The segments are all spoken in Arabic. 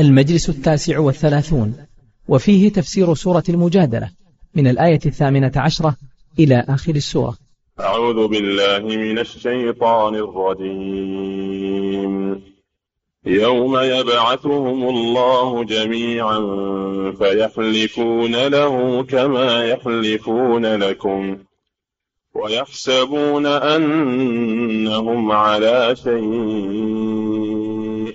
المجلس 39 وفيه تفسير سورة المجادلة من الآية 18 إلى آخر السورة. أعوذ بالله من الشيطان الرجيم. يوم يبعثهم الله جميعا فيحلفون له كما يحلفون لكم ويحسبون أنهم على شيء،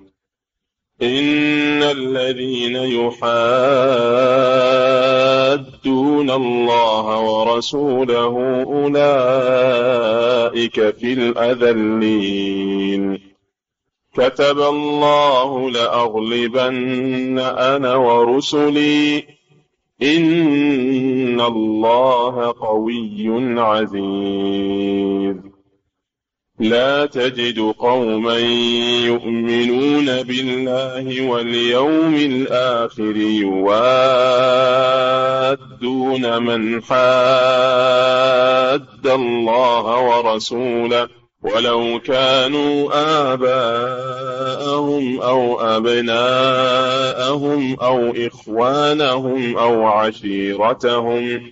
إن الذين يحادون الله ورسوله أولئك في الأذلين. كتب الله لأغلبن أنا ورسلي، إن الله قوي عزيز. لا تجد قوما يؤمنون بالله واليوم الآخر يوادون من حاد الله ورسوله ولو كانوا آباءهم أو أبناءهم أو إخوانهم أو عشيرتهم،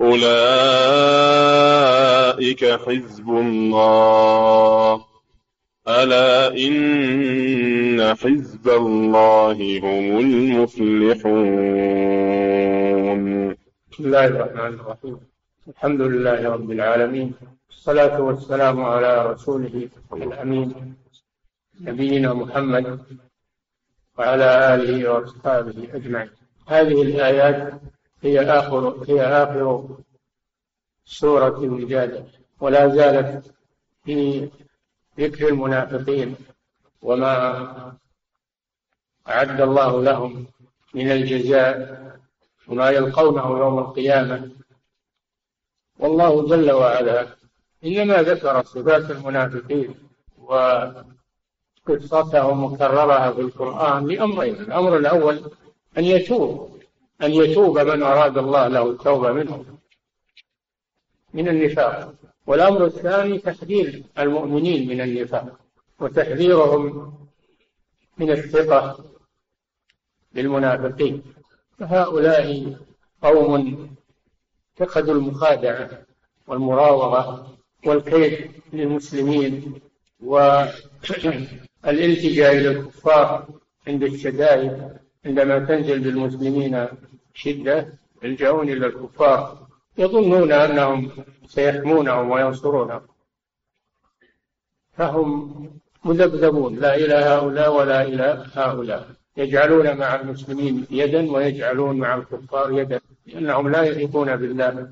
أولئك حزب الله، ألا إن حزب الله هم المفلحون. بسم الله الرحمن الرحيم. الحمد لله رب العالمين، والصلاة والسلام على رسوله الأمين نبينا محمد وعلى آله وأصحابه أجمعين. هذه الآيات هي آخر سورة المجادلة، ولا زالت في ذكر المنافقين وما أعد الله لهم من الجزاء وما يلقونه يوم القيامة. والله جل وعلا إنما ذكر صفات المنافقين وقصتهم مكررها في القرآن لأمرين: الأمر الأول أن يتوب من أراد الله له التوبة منه من النفاق، والأمر الثاني تحذير المؤمنين من النفاق وتحذيرهم من الثقة بالمنافقين. فهؤلاء قوم اتخذوا المخادعة والمراوغة والكيد للمسلمين والالتجاء إلى الكفار عند الشدائد، عندما تنزل بالمسلمين شدة يلجؤون إلى الكفار يظنون أنهم سيحمونهم وينصرونهم، فهم مذبذبون لا إلى هؤلاء ولا إلى هؤلاء، يجعلون مع المسلمين يدا ويجعلون مع الكفار يدا، لأنهم لا يثقون بالله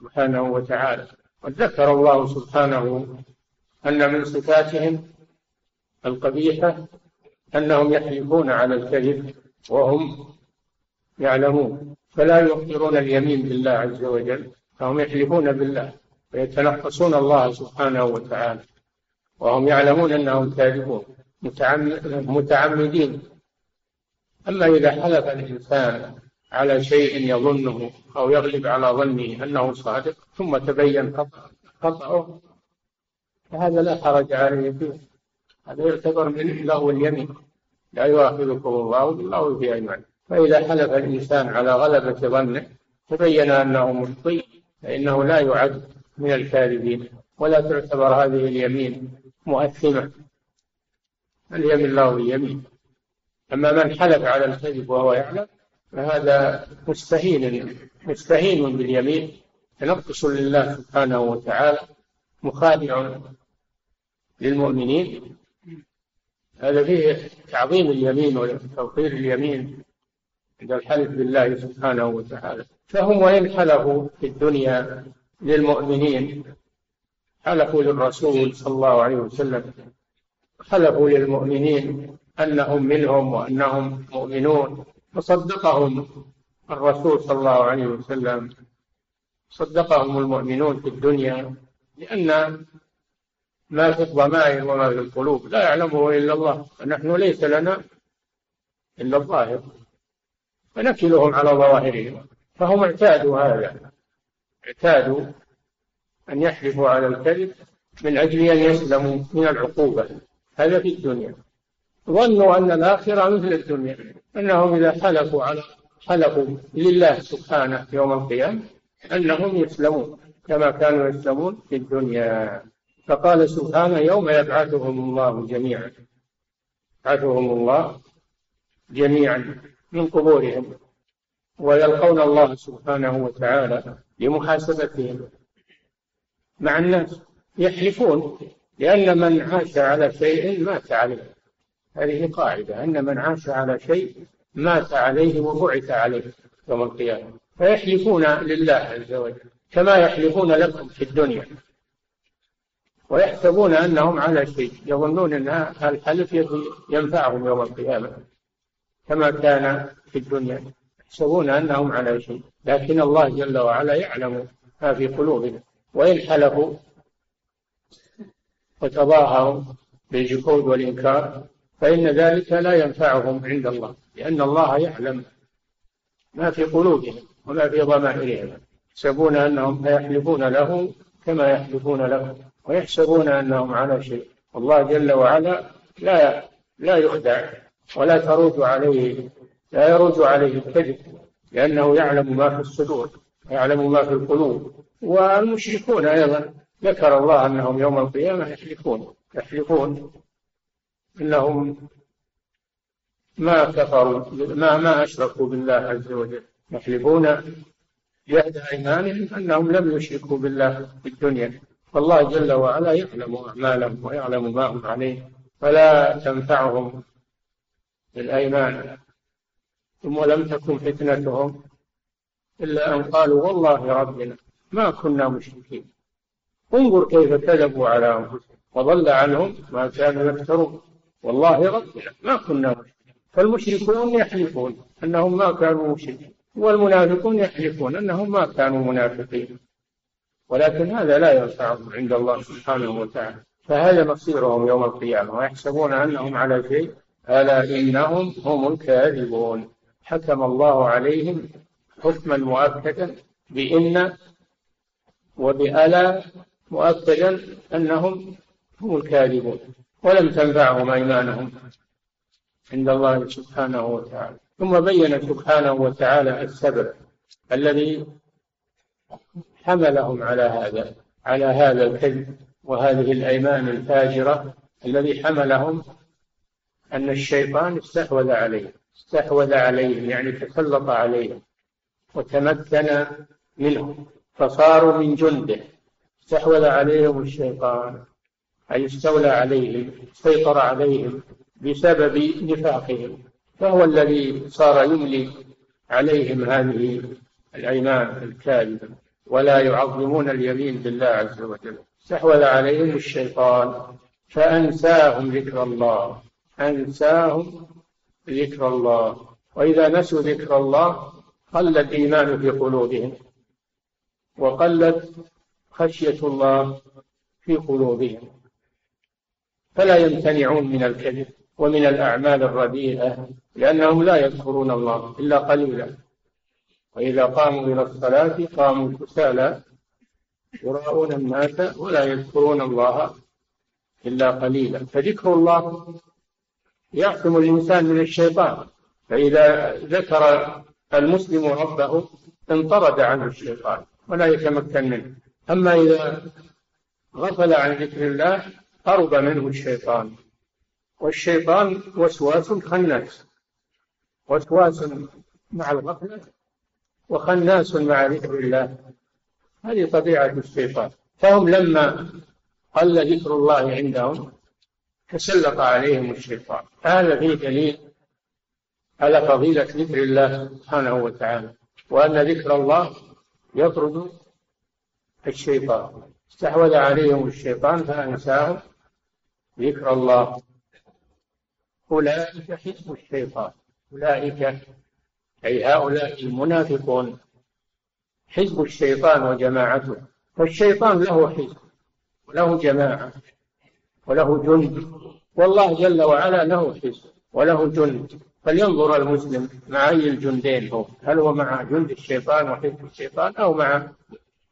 سبحانه وتعالى. وذكر الله سبحانه أن من صفاتهم القبيحة أنهم يحلفون على الكذب وهم يعلمون، فلا يخبرون اليمين بالله عز وجل، فهم يحلفون بالله ويتنقصون الله سبحانه وتعالى وهم يعلمون أنهم كاذبون متعمدين. أما إذا حلف الإنسان على شيء يظنه أو يغلب على ظنه أنه صادق ثم تبين خطأه فهذا لا حرج عليه فيه، هذا يعتبر من لغو اليمين، لا يؤاخذكم الله باللغو في أيمانكم. فإذا حلف الإنسان على غلبة ظنه تبين أنه مخطئ فإنه لا يعد من الكاذبين ولا تعتبر هذه اليمين مؤثمة، اليمين لغو اليمين. أما من حلف على الكذب وهو يعلم فهذا مستهين باليمين، تنقص لله سبحانه وتعالى، مخادع للمؤمنين، هذا فيه تعظيم اليمين وتوقير اليمين عند الحلف بالله سبحانه وتعالى. فهم وإن حلفوا في الدنيا للمؤمنين حلفوا للرسول صلى الله عليه وسلم، حلفوا للمؤمنين أنهم منهم وأنهم مؤمنون، فصدقهم الرسول صلى الله عليه وسلم، صدقهم المؤمنون في الدنيا، لأن ما في الضمائر وما في القلوب لا يعلمه إلا الله، فنحن ليس لنا إلا الظاهر فنكلهم على ظواهرهم. فهم اعتادوا هذا، اعتادوا أن يحلفوا على الكذب من أجل أن يسلموا من العقوبة، هذا في الدنيا. ظنوا أن الآخرة مثل الدنيا، أنهم إذا حلفوا لله سبحانه يوم القيامة أنهم يسلمون كما كانوا يسلمون في الدنيا. فقال سبحانه: يوم يبعثهم الله جميعا من قبورهم ويلقون الله سبحانه وتعالى لمحاسبتهم مع الناس. يحلفون لأن من عاش على شيء مات عليه، هذه قاعدة، أن من عاش على شيء مات عليه وبعث عليه يوم القيامة. فيحلفون لله عز وجل كما يحلفون لكم في الدنيا، ويحسبون أنهم على شيء، يظنون أن الحلف ينفعهم يوم القيامة كما كان في الدنيا، يحسبون أنهم على شيء، لكن الله جل وعلا يعلم ما في قلوبهم. وإن حلفوا وتظاهروا بالجحود والإنكار فإن ذلك لا ينفعهم عند الله، لأن الله يعلم ما في قلوبهم وما في ضمائرهم. يحسبون أنهم يحلفون له كما يحلفون له، ويحسبون أنهم على شيء. والله جل وعلا لا يخدع ولا تروج عليه، لا يروج عليه الكذب، لأنه يعلم ما في الصدور، يعلم ما في القلوب. والمشركون أيضا ذكر الله أنهم يوم القيامة يحلفون أنهم ما كفروا ما أشركوا بالله عز وجل، يحلفون جهد أيمانهم أنهم لم يشركوا بالله في الدنيا. فالله جل وعلا يعلم أعمالهم ويعلم ما هم عليه، فلا تنفعهم بالأيمان. ثم لم تكن فتنتهم إلا أن قالوا والله ربنا ما كنا مشركين. انظر كيف كذبوا على أنفسهم وضل عنهم ما كانوا يفترون، والله ربنا ما كنا مشركين. فالمشركون يحلفون أنهم ما كانوا مشركين، والمنافقون يحلفون أنهم ما كانوا منافقين، ولكن هذا لا ينفعهم عند الله سبحانه وتعالى. فهذا مصيرهم يوم القيامة، ويحسبون أنهم على شيء ألا إنهم هم الكاذبون. حكم الله عليهم حكما مؤكدا بإن وبألا، مؤكدا أنهم هم الكاذبون، ولم تنفعهم أيمانهم عند الله سبحانه وتعالى. ثم بين سبحانه وتعالى السبب الذي حملهم على هذا الكذب وهذه الأيمان الفاجرة، الذي حملهم أن الشيطان استحوذ عليهم، يعني تسلط عليهم وتمكن منهم، فصاروا من جنده. استحوذ عليهم الشيطان، أي استولى عليهم، سيطر عليهم بسبب نفاقهم، فهو الذي صار يملي عليهم هذه الأيمان الكاذبة. ولا يعظمون اليمين بالله عز وجل. استحوذ عليهم الشيطان فأنساهم ذكر الله، وإذا نسوا ذكر الله قل الإيمان في قلوبهم وقلت خشية الله في قلوبهم، فلا يمتنعون من الكذب ومن الأعمال الرديئة، لأنهم لا يذكرون الله إلا قليلا، وإذا قاموا إلى الصلاة قاموا كسالى يراءون الناس ولا يذكرون الله إلا قليلا. فذكر الله يعصم الإنسان من الشيطان، فإذا ذكر المسلم ربه انطرد عنه الشيطان ولا يتمكن منه، أما إذا غفل عن ذكر الله هرب منه الشيطان. والشيطان وسواس خناس، وسواس مع الغفلة وخناس مع ذكر الله، هذه طبيعة الشيطان. فهم لما قل ذكر الله عندهم تسلط عليهم الشيطان. هذا فيه دليل على فضيلة ذكر الله سبحانه وتعالى، وأن ذكر الله يطرد الشيطان. استحوذ عليهم الشيطان فأنساهم ذكر الله. أولئك حزب الشيطان، أولئك أي هؤلاء المنافقون حزب الشيطان وجماعته. فالشيطان له حزب وله جماعة وله جند، والله جل وعلا له حزب وله جند. فلينظر المسلم مع أي الجندين هو، هل هو مع جند الشيطان وحزب الشيطان أو مع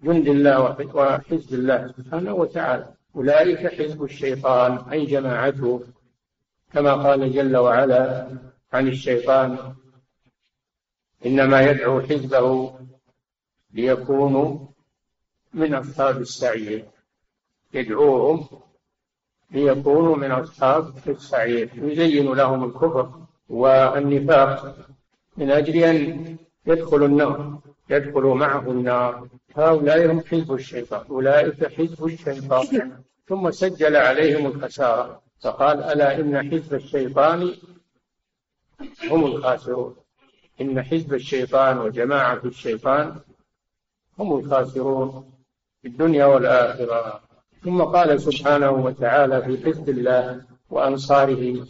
جند الله وحزب الله سبحانه وتعالى. أولئك حزب الشيطان أي جماعته، كما قال جل وعلا عن الشيطان إنما يدعو حزبه ليكونوا من أصحاب السعير، يدعوهم ليكونوا من أصحاب السعير، يزين لهم الكفر والنفاق من أجل أن يدخلوا النار، يدخلوا معه النار. هؤلاء هم حزب الشيطان، أولئك حزب الشيطان. ثم سجل عليهم الخسارة فقال ألا إن حزب الشيطان هم الخاسرون، إن حزب الشيطان وجماعة الشيطان هم الخاسرون في الدنيا والآخرة. ثم قال سبحانه وتعالى في حزب الله وأنصاره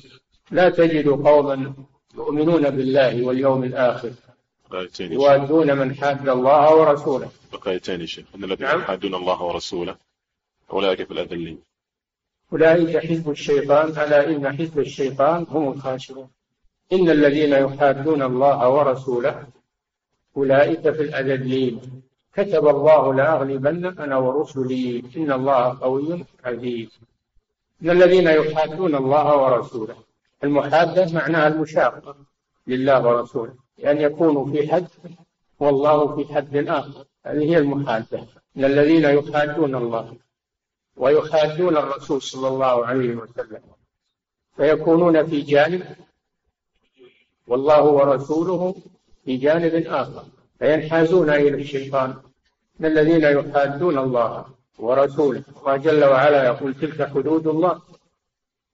لا تجد قوما يؤمنون بالله واليوم الآخر يوادون من حاد الله ورسوله. بقايتين شيخ إن الذين يحادون الله ورسوله أولئك في الأذلين. أولئك حزب الشيطان ألا إن حزب الشيطان هم الخاسرون، إن الذين يحادون الله ورسوله أولئك في الأذلين كتب الله لأغلبن أنا ورسلي إن الله قوي عزيز. إن الذين يحادون الله ورسوله، المحادة معناها المشاقة لله ورسوله، لأن يكونوا في حد والله في حد آخر، هذه هي المحادة. إن الذين يحادون الله ويحادون الرسول صلى الله عليه وسلم فيكونون في جانب والله ورسوله في جانب آخر فينحازون إلى الشيطان. من الذين يحادون الله ورسوله، الله جل وعلا يقول تلك حدود الله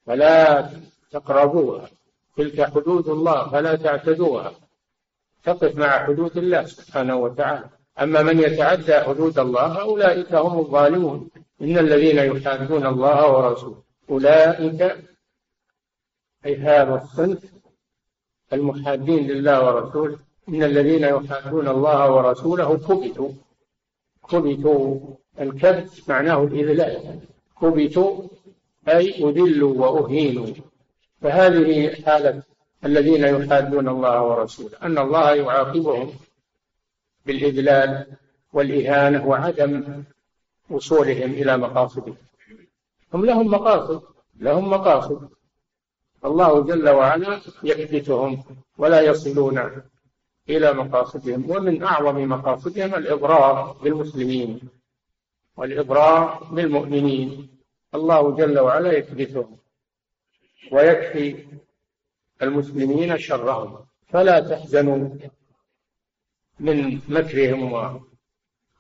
فلا تقربوها، تلك حدود الله فلا تعتدوها، تقف مع حدود الله سبحانه وتعالى. أما من يتعدى حدود الله أولئك هم الظالمون. إن الذين يحادون الله ورسوله أولئك أي هذا الصنف المحادين لله ورسوله، إن الذين يحادون الله ورسوله كبتوا. كبتوا الكبت معناه الإذلال، كبتوا أي أذلوا وأهينوا. فهذه حالة الذين يحادون الله ورسوله، أن الله يعاقبهم بالإذلال والإهانة وعدم وصولهم إلى مقاصدهم. هم لهم مقاصد، لهم مقاصد، الله جل وعلا يكبتهم ولا يصلون إلى مقاصدهم. ومن أعظم مقاصدهم الإضرار بالمسلمين والإضرار بالمؤمنين، الله جل وعلا يكبتهم ويكفي المسلمين شرهم. فلا تحزنوا من مكرهم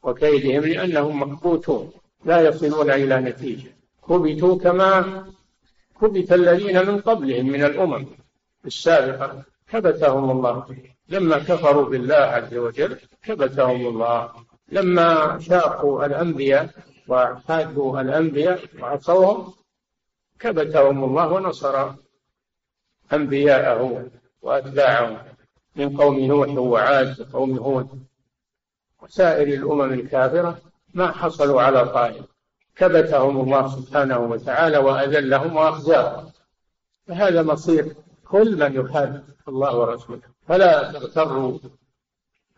وكيدهم لأنهم مكبوتون لا يصلون إلى نتيجة. كبتوا كما كبت الذين من قبلهم من الأمم السابقة، كبتهم الله لما كفروا بالله عز وجل، كبتهم الله لما شاقوا الأنبياء وحادوا الأنبياء وعصوهم، كبتهم الله ونصر أنبياءه وأتباعهم من قوم نوح وعاد وقوم هود وسائر الأمم الكافرة ما حصلوا على طائل، كبتهم الله سبحانه وتعالى وأذلهم وأخزاهم. فهذا مصير كل من يحاد الله ورسوله، فلا تغتروا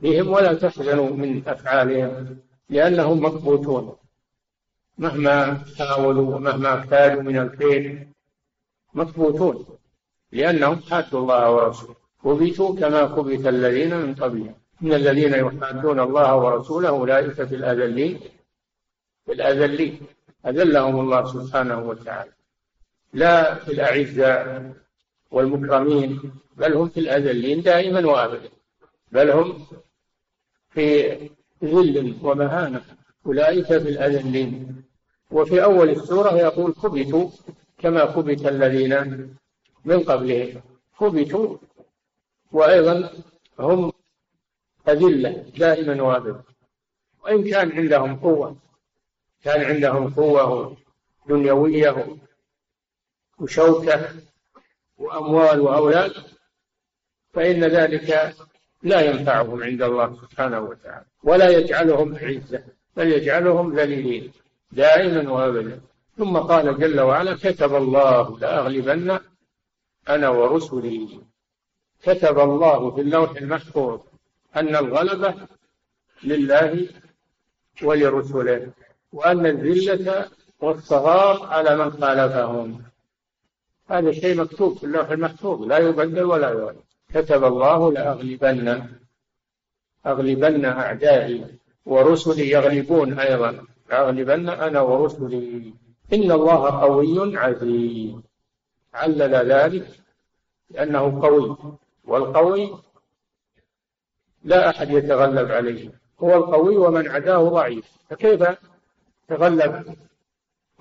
بهم ولا تحزنوا من أفعالهم لأنهم مكبوتون مهما حاولوا ومهما اكتالوا من الكيد، مكبوتون لأنهم حادوا الله ورسوله. كبتوا كما كبت الذين من قبلهم، إن الذين يحادون الله ورسوله أولئك في الأذلين، في الأذلين أذلهم الله سبحانه وتعالى، لا في الأعزاء والمكرمين، بل هم في الأذلين دائما وأبدا، بل هم في ذل ومهانة. أولئك في الأذلين وفي أول السورة يقول كبتوا كما كبت الذين من قبلهم، كبتوا وأيضا هم أذلة دائما وابدا، وإن كان عندهم قوة، كان عندهم قوة دنيوية وشوكة وأموال وأولاد، فإن ذلك لا ينفعهم عند الله سبحانه وتعالى ولا يجعلهم عزة، بل يجعلهم ذليلين دائما وابدا. ثم قال جل وعلا: كتب الله لأغلبن أنا ورسلي. كتب الله في اللوح المحفوظ أن الغلبة لله ولرسله، وأن الذلة والصغار على من خالفهم. هذا شيء مكتوب في اللوح المحفوظ لا يبدل ولا يعاد. كتب الله لأغلبن أعدائي ورسلي يغلبون أيضا، لأغلبن أنا ورسلي إن الله قوي عزيز. علل ذلك لأنه قوي، والقوي لا أحد يتغلب عليه، هو القوي ومن عداه ضعيف، فكيف تغلب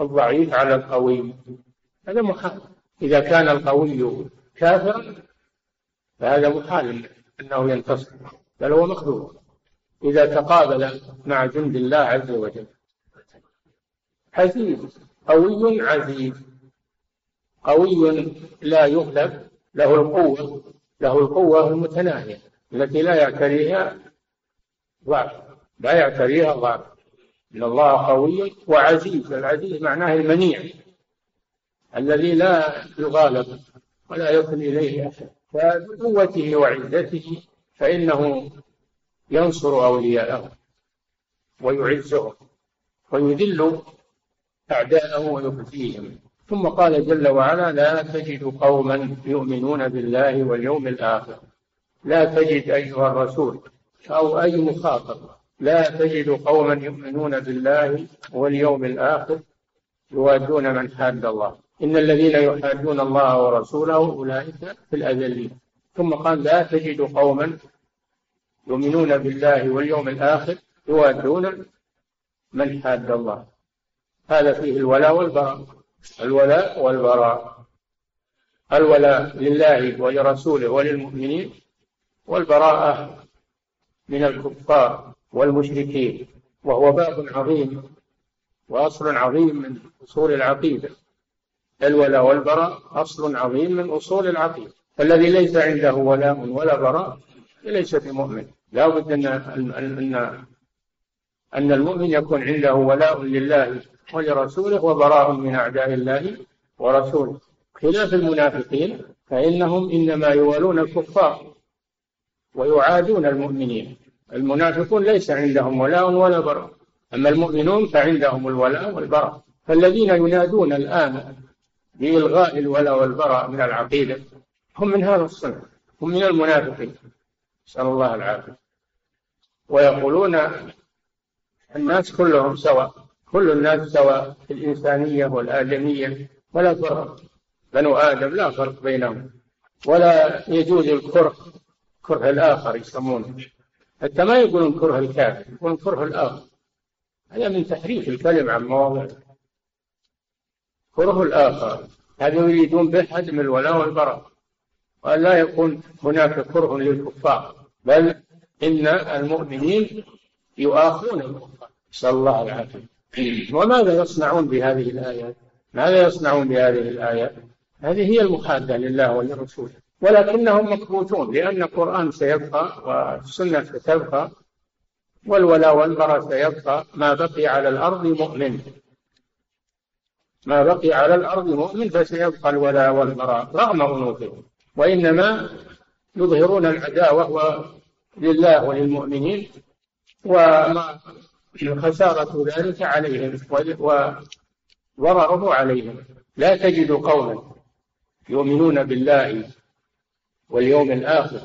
الضعيف على القوي؟ هذا محال. إذا كان القوي كافرا فهذا محال أنه ينتصر، بل هو مخذول إذا تقابل مع جند الله عز وجل. عزيز قوي عزيز، قوي لا يغلب، له القوة المتناهية التي لا يعتريها ضعف. إن الله قوي وعزيز، العزيز معناه المنيع الذي لا يغالب ولا يصل إليه أحد. فبقوته وعزته فإنه ينصر أولياءه ويعزهم ويذل أعداءه ويخزيهم. ثم قال جل وعلا: لا تجد قوما يؤمنون بالله واليوم الآخر. لا تجد أيها الرسول أو أي مخاطب، لا تجد قوما يؤمنون بالله واليوم الآخر يوادون من حاد الله، إن الذين يحادون الله ورسوله أولئك في الأذلين. ثم قال: لا تجد قوما يؤمنون بالله واليوم الآخر يوادون من حاد الله. هذا فيه الولاء والبراء، الولاء والبراء، الولاء لله ولرسوله وللمؤمنين، والبراءة من الكفار والمشركين، وهو باب عظيم وأصل عظيم من أصول العقيدة. الولاء والبراء أصل عظيم من أصول العقيدة، فالذي ليس عنده ولاء ولا براء ليس بمؤمن. لا بد أن المؤمن يكون عنده ولاء لله ولرسوله وبراء من أعداء الله ورسوله، خلاف المنافقين فإنهم إنما يولون الكفار ويعادون المؤمنين. المنافقون ليس عندهم ولاء ولا براء، أما المؤمنون فعندهم الولاء والبراء. فالذين ينادون الآن بإلغاء الولاء والبراء من العقيدة هم من هذا الصنف، هم من المنافقين، نسأل الله العافية. ويقولون الناس كلهم سواء، كل الناس سواء في الإنسانية والآدمية ولا فرق، بنو آدم لا فرق بينهم، ولا يجوز الكره، كره الآخر يسمونه، حتى ما يقولون كره الكافر، يقولون كره الآخر. هذا من تحريف الكلم عن مواضعه. كره الآخر هذا يريدون به حجم الولاء والبراء، وأن لا يكون هناك كره للكفار، بل إن المؤمنين يؤاخون الكفار، نسأل الله العافية. وماذا يصنعون بهذه الآيات؟ هذه هي المحادة لله ولرسوله، ولكنهم مكبوتون، لأن القرآن سيبقى والسنة ستبقى والولاء والبراء سيبقى. ما بقي على الأرض مؤمن فسيبقى الولاء والبراء رغم أنوثهم، وإنما يظهرون العداوة لله وللمؤمنين، وما خسارة ذلك عليهم وضرره عليهم. لا تجد قوما يؤمنون بالله واليوم الآخر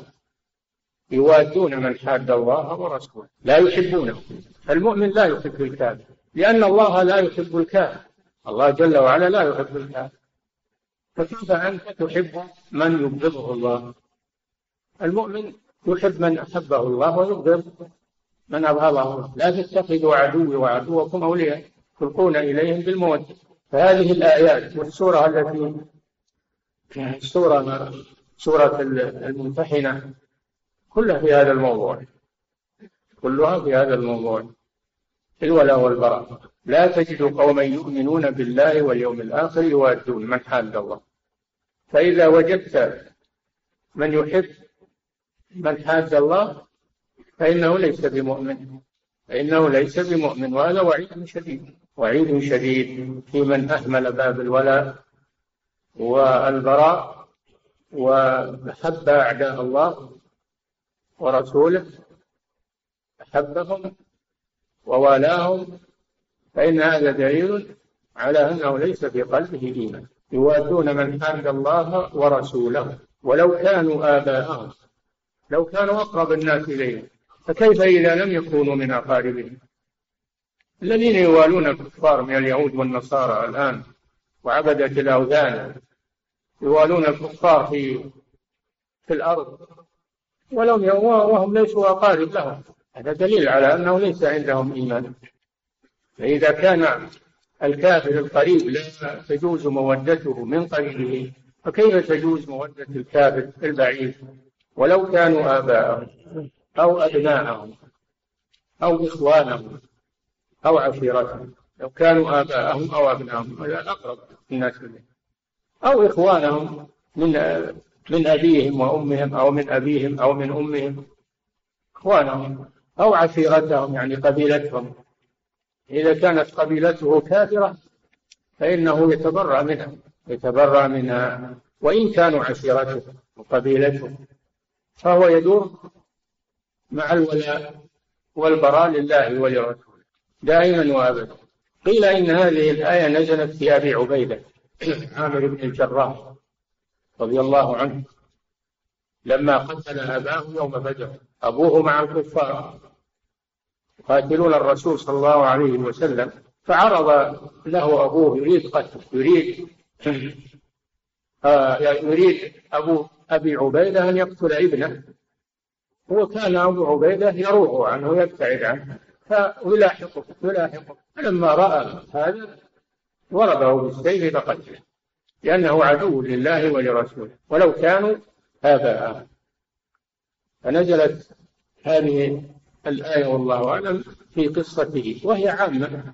يوادون من حاد الله ورسوله، لا يحبونه. المؤمن لا يحب الكافر، لأن الله لا يحب الكافر، الله جل وعلا لا يحب الكافر، فكيف أنت تحب من يبغضه الله؟ المؤمن يحب من أحبه الله ويبغض من أبغضه الله. لا تتخذوا عدوي وعدوكم أولياء تلقون إليهم بالمودة. فهذه الآيات والسورة التي سورة الممتحنة كلها في هذا الموضوع، كلها في هذا الموضوع، الولاء والبراء. لا تجد قوما يؤمنون بالله واليوم الآخر يوادون من حاد الله. فإذا وجدت من يحب من حاد الله فإنه ليس بمؤمن، فإنه ليس بمؤمن. وهذا وعيد شديد، وعيد شديد في من أهمل باب الولاء والبراء وحب أعداء الله ورسوله، حبهم ووالاهم، فإن هذا دليل على أنه ليس في قلبه إيمان. يوادون من حاد الله ورسوله ولو كانوا آباءهم، لو كانوا أقرب الناس إليهم، فكيف إذا لم يكونوا من أقاربهم؟ الذين يوالون الكفار من اليهود والنصارى الآن وعبدة الأوثان، يوالون الكفار في الأرض وهم ليسوا أقارب لهم، هذا دليل على أنه ليس عندهم إيمان. فإذا كان الكافر القريب لا تجوز مودته من قريبه، فكيف تجوز مودة الكافر البعيد ولو كانوا آباءهم أو أبناءهم أو إخوانهم أو عشيرتهم؟ لو كانوا آباءهم أو أبناءهم ولا أقرب الناس إليهم، أو إخوانهم من أبيهم وأمهم، أو من أبيهم أو من أمهم، إخوانهم أو عشيرتهم يعني قبيلتهم. إذا كانت قبيلته كافرة فإنه يتبرأ منها، يتبرأ منها وإن كانوا عشيرته وقبيلته، فهو يدور مع الولاء والبراء لله ولرسوله دائما وأبدا. قيل إن هذه الآية نزلت في أبي عبيدة عامر بن الجراح رضي الله عنه لما قتل أباه يوم بدر، أبوه مع الكفار قاتلون الرسول صلى الله عليه وسلم، فعرض له أبوه يريد قتل، يريد أبو أبي عبيدة أن يقتل ابنه، وكان أبو عبيدة يروه عنه يبتعد عنه، فيلاحقه. فلما رأى هذا ضربه بالسيف فقتله، لأنه عدو لله ولرسوله ولو كانوا آباءهم. فنزلت هذه الآية والله أعلم في قصته، وهي عامة،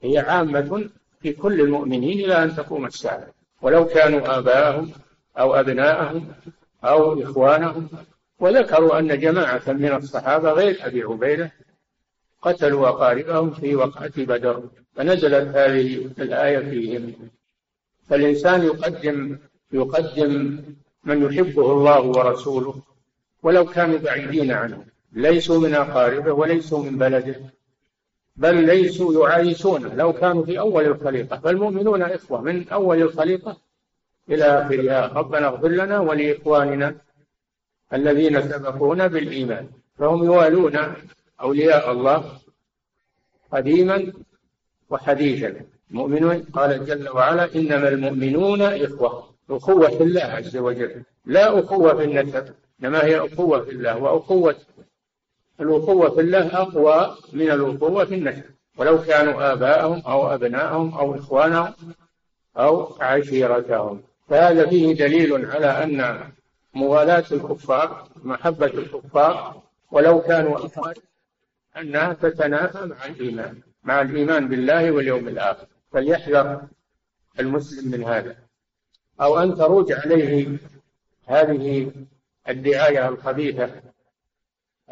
هي عامة في كل المؤمنين إلى أن تقوم الساعة، ولو كانوا آباءهم أو أبناءهم أو إخوانهم. وذكروا أن جماعة من الصحابة غير أبي عبيدة قتلوا أقاربهم في وقعة بدر، فنزلت هذه الآية فيهم. فالإنسان يقدم من يحبه الله ورسوله ولو كانوا بعيدين عنه، ليسوا من أقاربه وليسوا من بلده، بل ليسوا يعايشونه لو كانوا في أول الخليقة. فالمؤمنون إخوة من أول الخليقة إلى آخرها. ربنا اغفر لنا ولإخواننا الذين سبقونا بالإيمان. فهم يوالون أولياء الله قديما وحديثا. المؤمنون قال جل وعلا إنما المؤمنون إخوة، أخوة في الله عز وجل، لا أخوة في النسب، إنما هي أخوة في الله. وأخوة الأخوة في الله أقوى من الأخوة في النسب، ولو كانوا آباءهم أو أبناءهم أو إخوانهم أو عشيرتهم. فهذا فيه دليل على أن موالاة الكفار، محبة الكفار ولو كانوا أفراد، أنها تتنافى مع الإيمان بالله واليوم الآخر. فليحذر المسلم من هذا، أو أن تروج عليه هذه الدعاية الخبيثة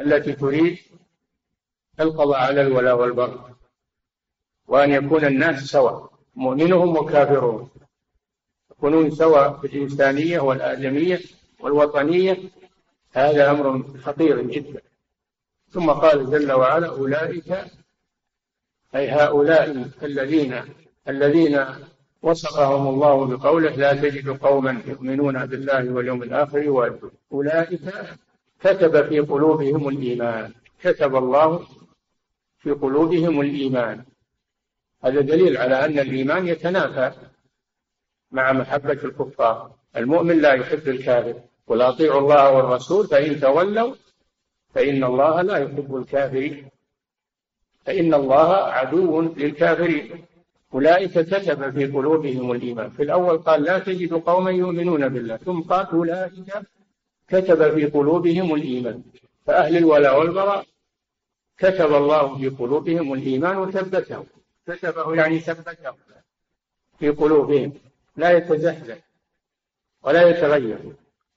التي تريد القضاء على الولاء والبراء، وأن يكون الناس سواء، مؤمنهم وكافرهم، يكونون سواء في الإنسانية والآدمية والوطنية. هذا أمر خطير جدا. ثم قال جل وعلا أولئك، أي هؤلاء الذين وصفهم الله بقوله لا تجد قوما يؤمنون بالله واليوم الآخر يوادون. أولئك كتب في قلوبهم الإيمان، كتب الله في قلوبهم الإيمان. هذا دليل على أن الإيمان يتنافى مع محبة الكفار. المؤمن لا يحب الكافر، قل أطيعوا الله والرسول فإن تولوا فإن الله لا يحب الكافرين. فإن الله عدو للكافرين. أولئك كتب في قلوبهم الإيمان. في الأول قال لا تجد قوما يؤمنون بالله، ثم قال أولئك كتب في قلوبهم الإيمان. فأهل الولاء والبراء كتب الله في قلوبهم الإيمان وثبته، كتبه يعني ثبته في قلوبهم، لا يتزحزح ولا يتغير.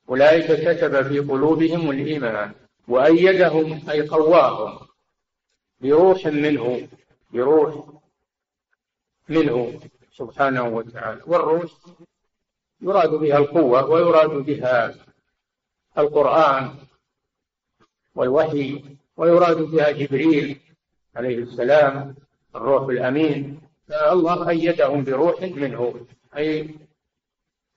أولئك كتب في قلوبهم الإيمان وأيدهم أي قواهم بروح منه، بروح منه سبحانه وتعالى. والروح يراد بها القوة، ويراد بها القرآن والوحي، ويراد بها جبريل عليه السلام الروح الأمين. فالله أيدهم بروح منه أي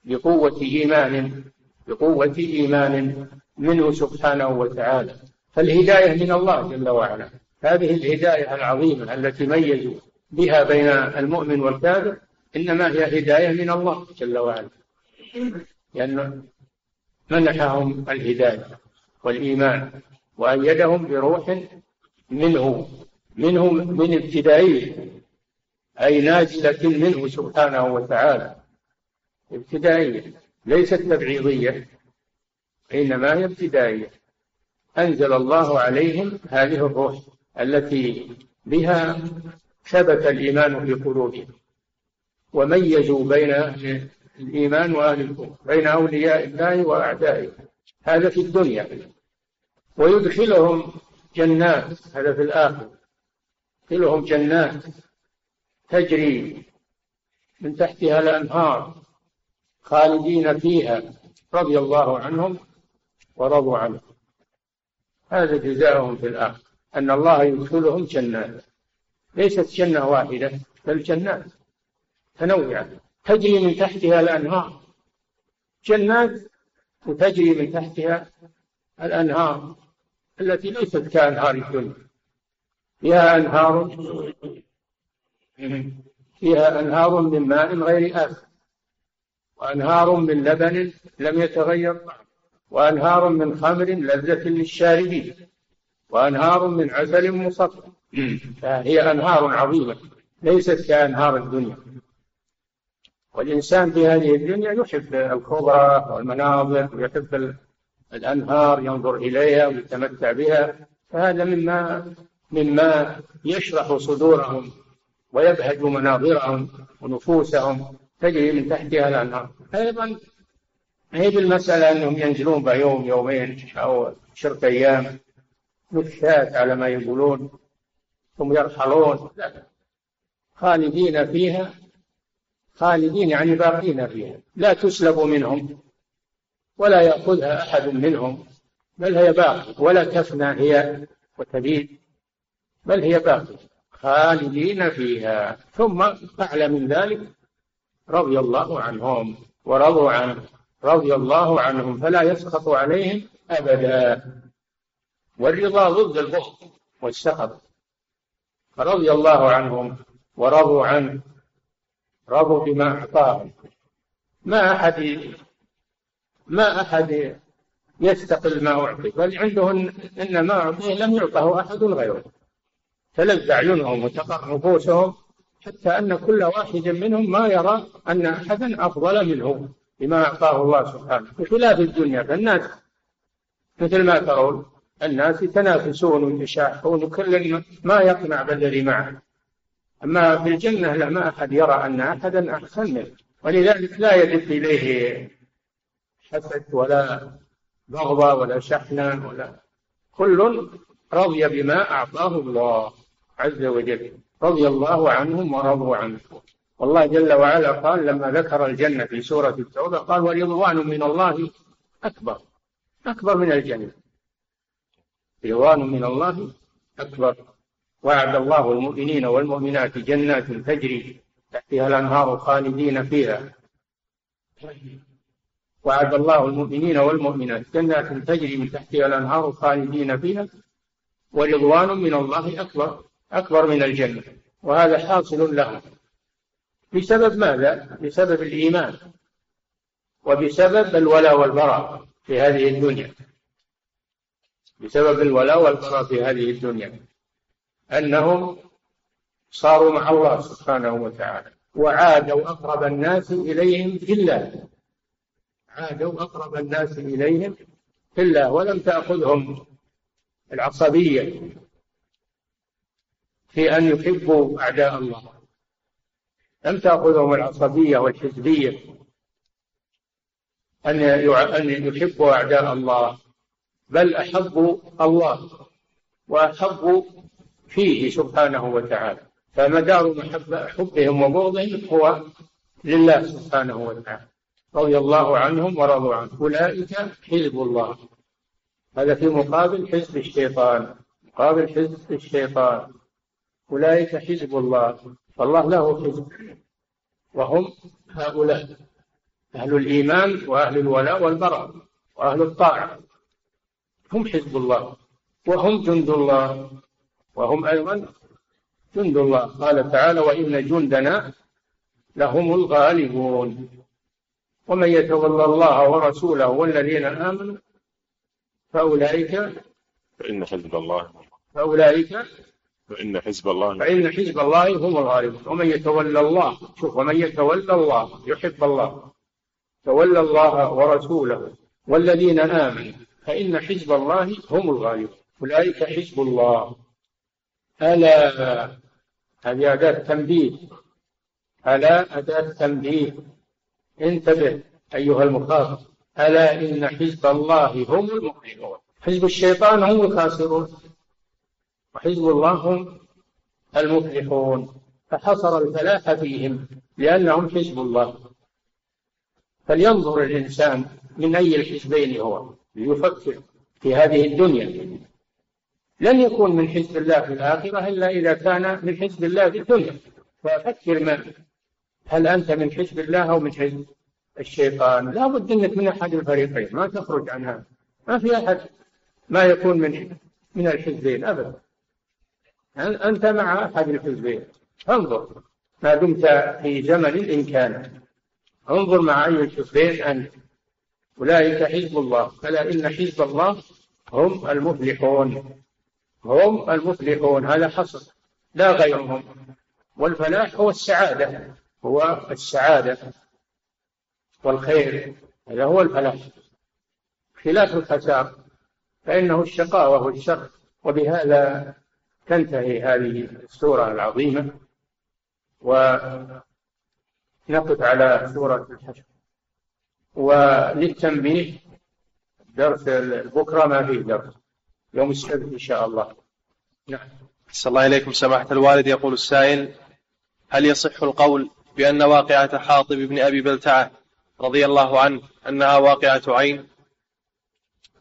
بقوة إيمان، بقوة إيمان منه سبحانه وتعالى. فالهداية من الله جل وعلا، هذه الهداية العظيمة التي ميزوا بها بين المؤمن والكافر، إنما هي هداية من الله جل وعلا، لأنه منحهم الهداية والإيمان وأيدهم بروح منه، منهم من ابتدائه أي نازلة منه سبحانه وتعالى، ابتدائية ليست تبعيضية، إنما هي ابتدائية. أنزل الله عليهم هذه الروح التي بها ثبت الإيمان في قلوبهم، وميزوا بين الإيمان وأهل الكفر، بين أولياء الله وأعدائه. هذا في الدنيا. ويدخلهم جنات، هذا في الآخرة، يدخلهم جنات تجري من تحتها الأنهار خالدين فيها رضي الله عنهم ورضوا عنه. هذا جزاؤهم في الآخرة، أن الله يدخلهم جنات، ليست جنة واحدة بل جنات تنوعة تجري من تحتها الأنهار، جنات وتجري من تحتها الأنهار التي ليست كأنهار الدنيا، فيها أنهار من ماء غير آسن، وأنهار من لبن لم يتغير طعمه، وأنهار من خمر لذة للشاربين، وأنهار من عسل مصفى. فهي أنهار عظيمة ليست كأنهار الدنيا. والإنسان في هذه الدنيا يحب الخضرة والمناظر ويحب الأنهار، ينظر إليها ويتمتع بها. فهذا مما يشرح صدورهم ويبهج مناظرهم ونفوسهم، تجري من تحتها الأنهار. أيضا هي بالمسألة أنهم ينزلون بيوم يومين أو 10 أيام مكثات على ما يقولون ثم يرحلون، خالدين فيها، خالدين يعني باقين فيها، لا تسلب منهم ولا يأخذها أحد منهم، بل هي باقية ولا تفنى هي وتبيد، بل هي باقية خالدين فيها. ثم أعلى من ذلك رضي الله عنهم ورضوا عنه، رضي الله عنهم فلا يسخط عليهم أبدا. والرضا ضد البغض والسخط، فرضي الله عنهم ورضوا عنه، رضوا بما أعطاهم. ما أحد يستقل ما أعطي، بل عندهم إن ما أعطيه لم يعطه أحد غيره. تلذ أعينهم وتقر نفوسهم حتى أن كل واحد منهم ما يرى أن أحدا أفضل منه بما أعطاه الله سبحانه. بخلاف الدنيا فالناس مثل ما ترون، الناس يتنافسون ويتشاحون وكل ما يقنع بالذي معه. أما في الجنة لما أحد يرى أن أحدا أحسن منه، ولذلك لا يدف إليه حسد ولا بغضة ولا شحنة، ولا كل رضي بما أعطاه الله عز وجل. رضي الله عنهم ورضوا عنه. والله جل وعلا قال لما ذكر الجنة في سورة التوبة قال ورضوان من الله أكبر من الجنة، رضوان من الله أكبر. وعد الله المؤمنين والمؤمنات جنات تجري تحتها الأنهار خالدين فيها. وعد الله المؤمنين والمؤمنات جنات تجري من تحتها الأنهار خالدين فيها ورضوان من الله أكبر من الجنة. وهذا حاصل لهم بسبب ماذا؟ بسبب الإيمان وبسبب الولاء والبراء في هذه الدنيا، بسبب الولاء والبراء في هذه الدنيا. أنهم صاروا مع الله سبحانه وتعالى، وعادوا أقرب الناس إليهم في الله، عادوا أقرب الناس إليهم في الله، ولم تأخذهم العصبية في أن يحبوا أعداء الله، لم تأخذهم العصبية والحزبية أن يحبوا أعداء الله، بل أحبوا الله وأحبوا فيه سبحانه وتعالى، فمدار حبهم وبغضهم هو لله سبحانه وتعالى. رضي الله عنهم ورضوا عنه أولئك حزب الله. هذا في مقابل حزب الشيطان، مقابل حزب الشيطان. أولئك حزب الله، فالله له حزب، وهم هؤلاء أهل الإيمان وأهل الولاء والبراء وأهل الطاعة، هم حزب الله وهم جند الله، وهم أيضا جند الله. قال تعالى: وإن جندنا لهم الغالبون. ومن يتولى الله ورسوله والذين آمنوا فإن حزب الله هم الغالبون. ومن يتولى الله، شوف، ومن يتولى الله يحب الله، تولى الله ورسوله والذين آمنوا فإن حزب الله هم الغالبون. أولئك حزب الله. ألا هذه أداة تنبيه، ألا أداة تنبيه، انتبه أيها المخاطب. ألا إن حزب الله هم المفلحون. حزب الشيطان هم الخاسرون، وحزب الله هم المفلحون، فحصر الفلاح فيهم لأنهم حزب الله. فلينظر الإنسان من أي الحزبين هو، ليفكر في هذه الدنيا. لن يكون من حزب الله في الآخرة إلا إذا كان من حزب الله في الدنيا. ففكر هل أنت من حزب الله أو من حزب الشيطان؟ لا بد أنك من أحد الفريقين، ما تخرج عنها، ما في أحد ما يكون من الحزبين أبدا، أنت مع أحد الحزبين. انظر ما دمت في زمن الإمكان، انظر مع أي الحزبين أنت. أولئك حزب الله، فلا إن حزب الله هم المفلحون، هم المفلحون. هذا حصر لا غيرهم. والفلاح هو السعادة، هو السعادة والخير، هذا هو الفلاح، خلاف الخسار فإنه الشقاوة والشر. وبهذا تنتهي هذه السورة العظيمة، ونقف على سورة الحشر. وللتنبيه، درس بكرة ما فيه درس، يوم السبت إن شاء الله. نعم. أحسن الله إليكم سماحة الوالد. يقول السائل: هل يصح القول بأن واقعة حاطب بن أبي بلتعة رضي الله عنه أنها واقعة عين؟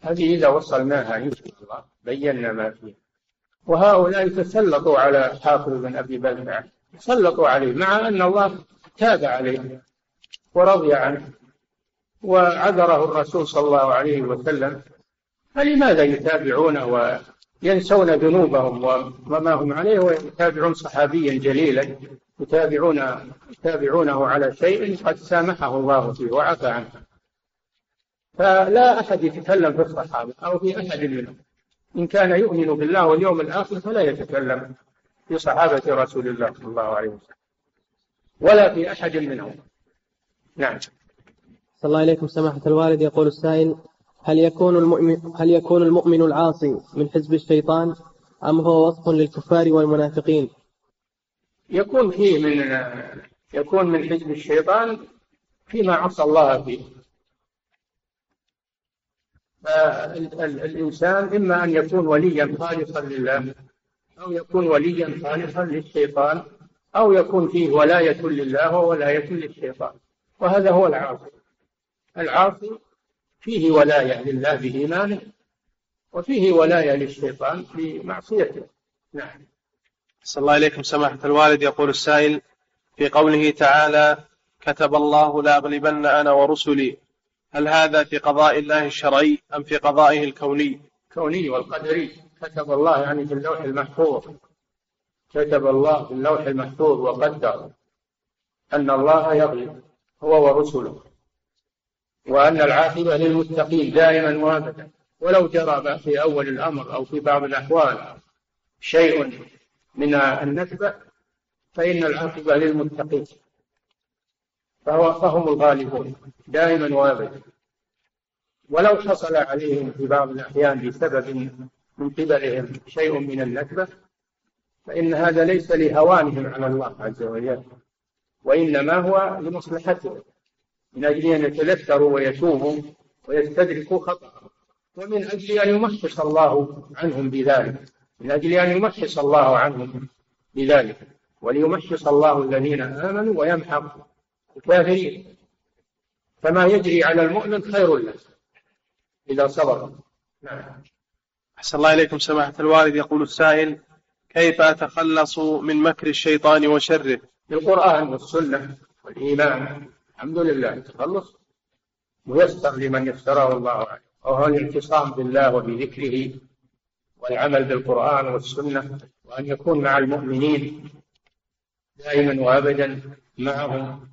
هذه إذا وصلناها إن شاء الله بينا ما فيها. وهؤلاء تسلطوا على حاطب بن أبي بلتعة، تسلطوا عليه، مع أن الله تاب عليه ورضي عنه وعذره الرسول صلى الله عليه وسلم، فلماذا يتابعون وينسون ذنوبهم وما هم عليه، ويتابعون صحابيا جليلا، يتابعونه على شيء قد سامحه الله فيه وعفى عنه؟ فلا أحد يتكلم في الصحابة أو في أحد منهم. إن كان يؤمن بالله واليوم الآخر فلا يتكلم في صحابة رسول الله صلى الله عليه وسلم ولا في أحد منهم. نعم. صلى الله عليكم سماحة الوالد. يقول السائل: هل يكون المؤمن العاصي من حزب الشيطان أم هو وصف للكفار والمنافقين؟ يكون من حزب الشيطان فيما عصى الله فيه. فالإنسان إما أن يكون وليا خالصا لله، أو يكون وليا خالصا للشيطان، أو يكون فيه ولاية لله وولاية للشيطان، وهذا هو العاصي. العاصي فيه ولاية لله بإيمانه، وفيه ولاية للشيطان بمعصيته. نعم. صلى الله عليكم سماحة الوالد. يقول السائل: في قوله تعالى: كتب الله لأغلبن أنا ورسلي، هل هذا في قضاء الله الشرعي أم في قضائه الكوني؟ كوني والقدري. كتب الله يعني في اللوح المحفوظ، كتب الله في اللوح المحفوظ وقدر أن الله يغلب هو ورسله، وأن العاقبة للمتقين دائما وابدا. ولو جرى في أول الأمر أو في بعض الأحوال شيء من النكبة فإن العاقبة للمتقين، فهم الغالبون دائما وابدا، ولو حصل عليهم في بعض الأحيان بسبب من قبلهم شيء من النكبة فإن هذا ليس لهوانهم على الله عز وجل، وإنما هو لمصلحتهم من أجل أن يتذكروا ويتوبوا ويستدركوا خطأهم، ومن أجل أن يمحص الله عنهم بذلك، من أجل أن يمحص الله عنهم بذلك، وليمحص الله الذين آمنوا ويمحق الكافرين. فما يجري على المؤمن خير له إذا صبر. نعم. أحسن الله إليكم سماحة الوالد. يقول السائل: كيف أتخلص من مكر الشيطان وشره؟ بالقرآن والسنة والإيمان، الحمد لله التخلص ميسر لمن يسره الله عليه، وهو الانتصام بالله وبذكره والعمل بالقرآن والسنة، وأن يكون مع المؤمنين دائما وأبدا معهم.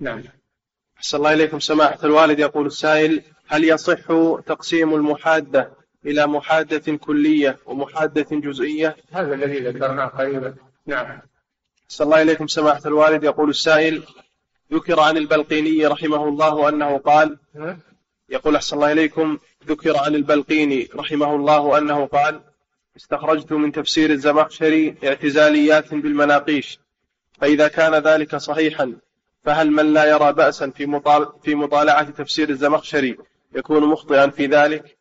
نعم. أحسن الله إليكم سماحة الوالد. يقول السائل: هل يصح تقسيم المحادة إلى محادة كلية ومحادة جزئية؟ هذا الذي ذكرناه قريبا. نعم. أحسن الله إليكم سماحة الوالد. يقول السائل: ذكر عن البلقيني رحمه الله أنه قال، يقول أحسن الله إليكم، ذكر عن البلقيني رحمه الله أنه قال: استخرجت من تفسير الزمخشري اعتزاليات بالمناقيش، فإذا كان ذلك صحيحا فهل من لا يرى بأسا في مطالعة تفسير الزمخشري يكون مخطئا في ذلك؟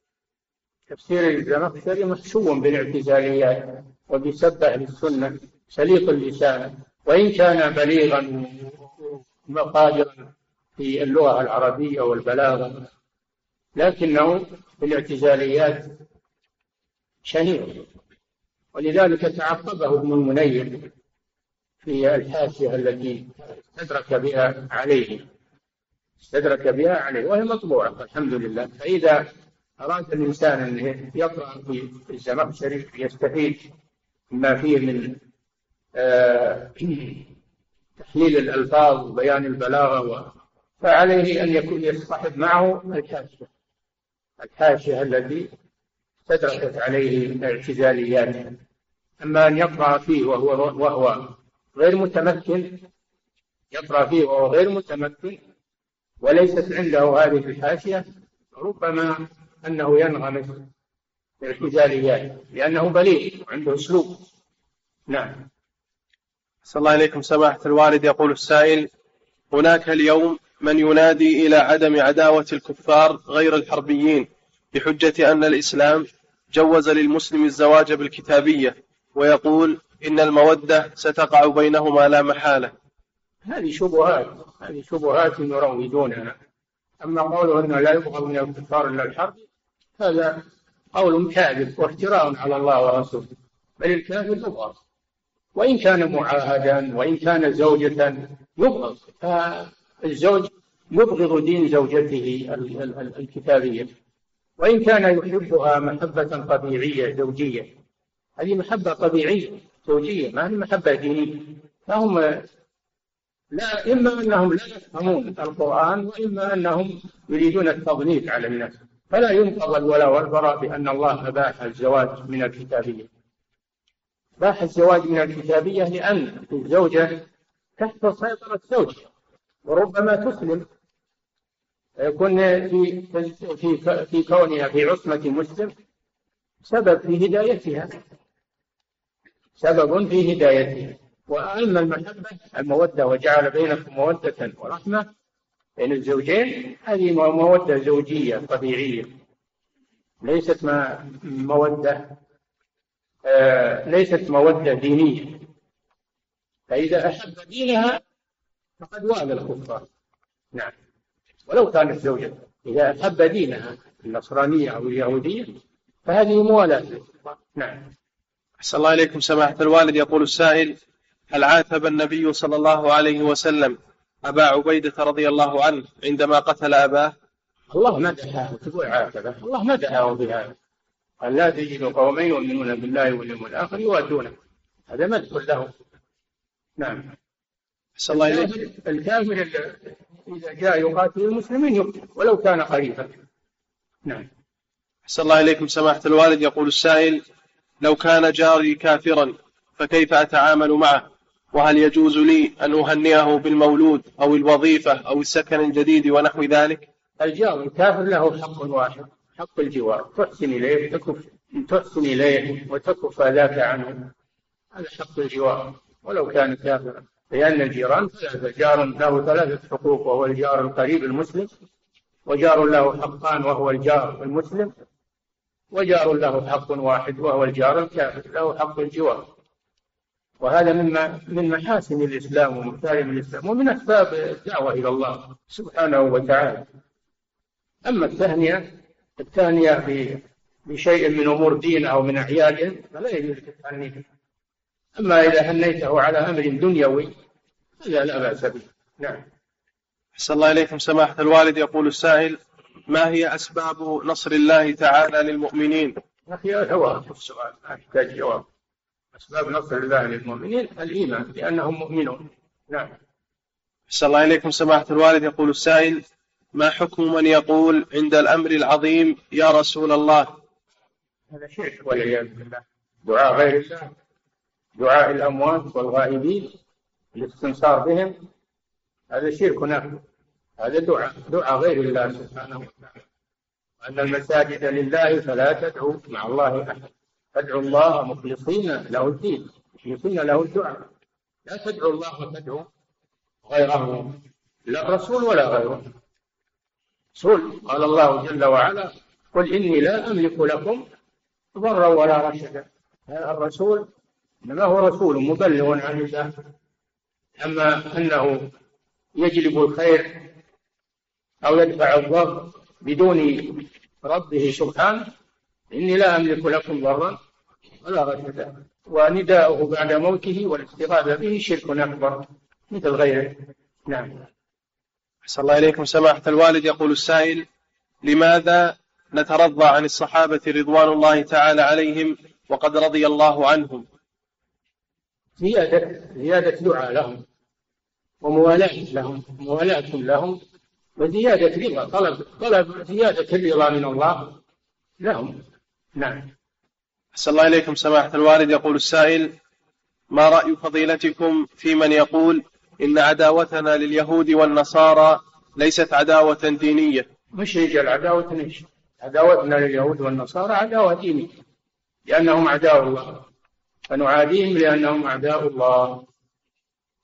تفسير الزمخشري محشو بالاعتزاليات وبيسبح للسنة سليق اللسان، وإن كان بليغا مقادرا في اللغة العربية والبلاغة، لكنه بالاعتزاليات شنيع، ولذلك تعقبه ابن المنير في الحاشية التي استدرك بها عليه وهي مطبوعة الحمد لله. فإذا أراد الإنسان أن يقرأ في الزمخشري يستفيد ما فيه من تحليل الألفاظ وبيان البلاغة، فعليه أن يكون يصطحب معه الحاشية التي استدركت عليه اعتزاليات. أما أن يقرأ فيه وهو غير متمكن، يقرأ فيه وهو غير متمكن وليست عنده هذه الحاشية، ربما أنه ينغمس بالاعتزاليات لأنه بليغ وعنده أسلوب. نعم. أحسن الله إليكم سماحة الوالد. يقول السائل: هناك اليوم من ينادي إلى عدم عداوة الكفار غير الحربيين بحجة أن الإسلام جوز للمسلم الزواج بالكتابية، ويقول إن المودة ستقع بينهما لا محالة. هذه شبهات يروجونها. أما قوله أنه لا يبغض من الكفار إلا الحرب هذا قول كاذب وافتراء على الله ورسوله، بل الكافر يبغض وإن كان معاهدا وإن كان زوجة يبغض، فالزوج يبغض دين زوجته الكتابية، وإن كان يحبها محبة طبيعية زوجية، هذه محبة طبيعية زوجية ما هي محبة دينية. فهم لا، إما أنهم لا يفهمون القرآن وإما أنهم يريدون التضليل على الناس، فلا ينقض الولاء والبراء بأن الله أباح الزواج من الكتابية. باح الزواج من الكتابية لأن الزوجة تحت سيطرة زوجها وربما تسلم، يكون في كونها في عصمة مسلم سبب في هدايتها، سبب في هدايتها. وأما المحبة المودة، وجعل بينكم مودة ورحمة بين الزوجين، هذه مودة زوجية طبيعية، ليست مودة دينية. فإذا أحب دينها فقد وعد الكفار. نعم. ولو كانت زوجة، إذا أحب دينها النصرانية أو اليهودية فهذه موالاة. نعم. أحسن الله إليكم سماحة الوالد. يقول السائل: هل عاتب النبي صلى الله عليه وسلم أبا عبيدة رضي الله عنه عندما قتل أباه؟ الله مدحه، تقول عاتبه، الله مدحه بهذا، قال: لا تجد قوما يؤمنون بالله واليوم الآخر يوادون. هذا مدح له. نعم. أحسن الله إليكم. الكافر إذا جاء يقاتل المسلمين يقتل ولو كان قريبا. نعم. أحسن الله إليكم سماحة الوالد. يقول السائل: لو كان جاري كافرا فكيف أتعامل معه؟ وهل يجوز لي أن أهنئه بالمولود أو الوظيفة أو السكن الجديد ونحو ذلك؟ الجار الكافر له حق واحد، حق الجوار، تحسن إليه وتكف ذاك عنه، هذا حق الجوار ولو كان كافرا، لأن الجيران جار له ثلاثة حقوق، وهو الجار القريب المسلم، وجار له حقان وهو الجار المسلم، وجار له حق واحد وهو الجار الكافر، له حق الجوار. وهذا من محاسن الإسلام ومكارم الإسلام ومن أسباب الدعوة إلى الله سبحانه وتعالى. أما التهنئة بشيء من أمور دين أو من أعياد فلا يجوز التهنئة. أما إذا هنيته على أمر دنيوي فلا بأس به. نعم. أحسن الله إليكم سماحة الوالد. يقول السائل: ما هي أسباب نصر الله تعالى للمؤمنين؟ أخي جواب السؤال، أحتاج جواب. أسباب نصر الله للمؤمنين الإيمان لأنهم مؤمنون. نعم. أحسن الله إليكم سماحة الوالد. يقول السائل: ما حكم من يقول عند الأمر العظيم يا رسول الله؟ هذا شرك والعياذ بالله، دعاء غير الله، دعاء الأموات والغائبين، الاستنصار بهم، هذا شرك نافع، هذا دعاء غير الله سبحانه وتعالى. أن المساجد لله فلا تدعوا مع الله أحد، فادعوا الله مخلصين له الدين، مخلصين له الدعاء، لا تدعوا الله وتدعوا غيره، لا الرسول ولا غيره. قال الله جل وعلا: قل إني لا أملك لكم ضرا ولا رشدا. الرسول إنما هو رسول مبلغ عن الله، أما أنه يجلب الخير أو يدفع الضر بدون ربه سبحانه، إني لا أملك لكم ضرا ولا رشدا، ونداؤه بعد موته والاستغاثة به شرك أكبر مثل غيره. نعم. أحسن الله إليكم سماحة الوالد. يقول السائل: لماذا نترضى عن الصحابة رضوان الله تعالى عليهم وقد رضي الله عنهم؟ زيادة دعاء لهم وموالاة لهم وزيادة رضا، طلب زيادة الرضا من الله لهم. نعم. أحسن الله إليكم سماحة الوالد. يقول السائل: ما رأي فضيلتكم في من يقول إن عداوتنا لليهود والنصارى ليست عداوة دينية؟ مش يجعل عداوة نيش. عداوتنا لليهود والنصارى عداوة دينية، لأنهم أعداء الله فنعاديهم لأنهم أعداء الله،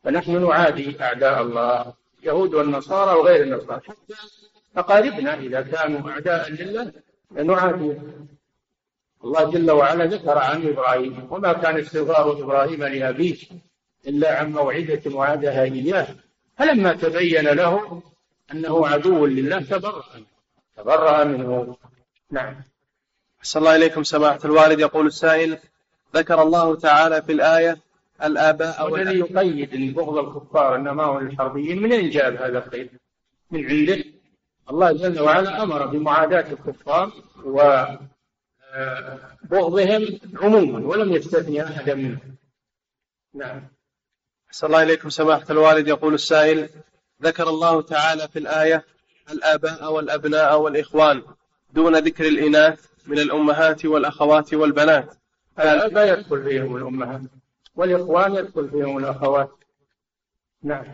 فنحن نعادي أعداء الله اليهود والنصارى وغير النصارى، حتى أقاربنا إذا كانوا أعداء لله نعاديهم. الله جل وعلا ذكر عن إبراهيم: وما كان استغفار إبراهيم لأبيه إلا عن موعدة وعدها إياه فلما تبين له أنه عدو لله تبرأ منه. نعم. أحسن الله إليكم سماحة الوالد. يقول السائل: ذكر الله تعالى في الآية الآباء والذي يقيد بغض الكفار إنما للحربيين، منين جاب هذا القيد؟ من عنده. الله جل وعلا أمر بمعاداة الكفار وبغضهم عموما ولم يستثني أحدا منهم. نعم. أحسن الله إليكم سماحة الوالد. يقول السائل: ذكر الله تعالى في الآية الآباء والأبناء والإخوان دون ذكر الإناث من الأمهات والأخوات والبنات. الآباء يدخل فيهم الأمهات والإخوان يدخل فيهم الأخوات. نعم.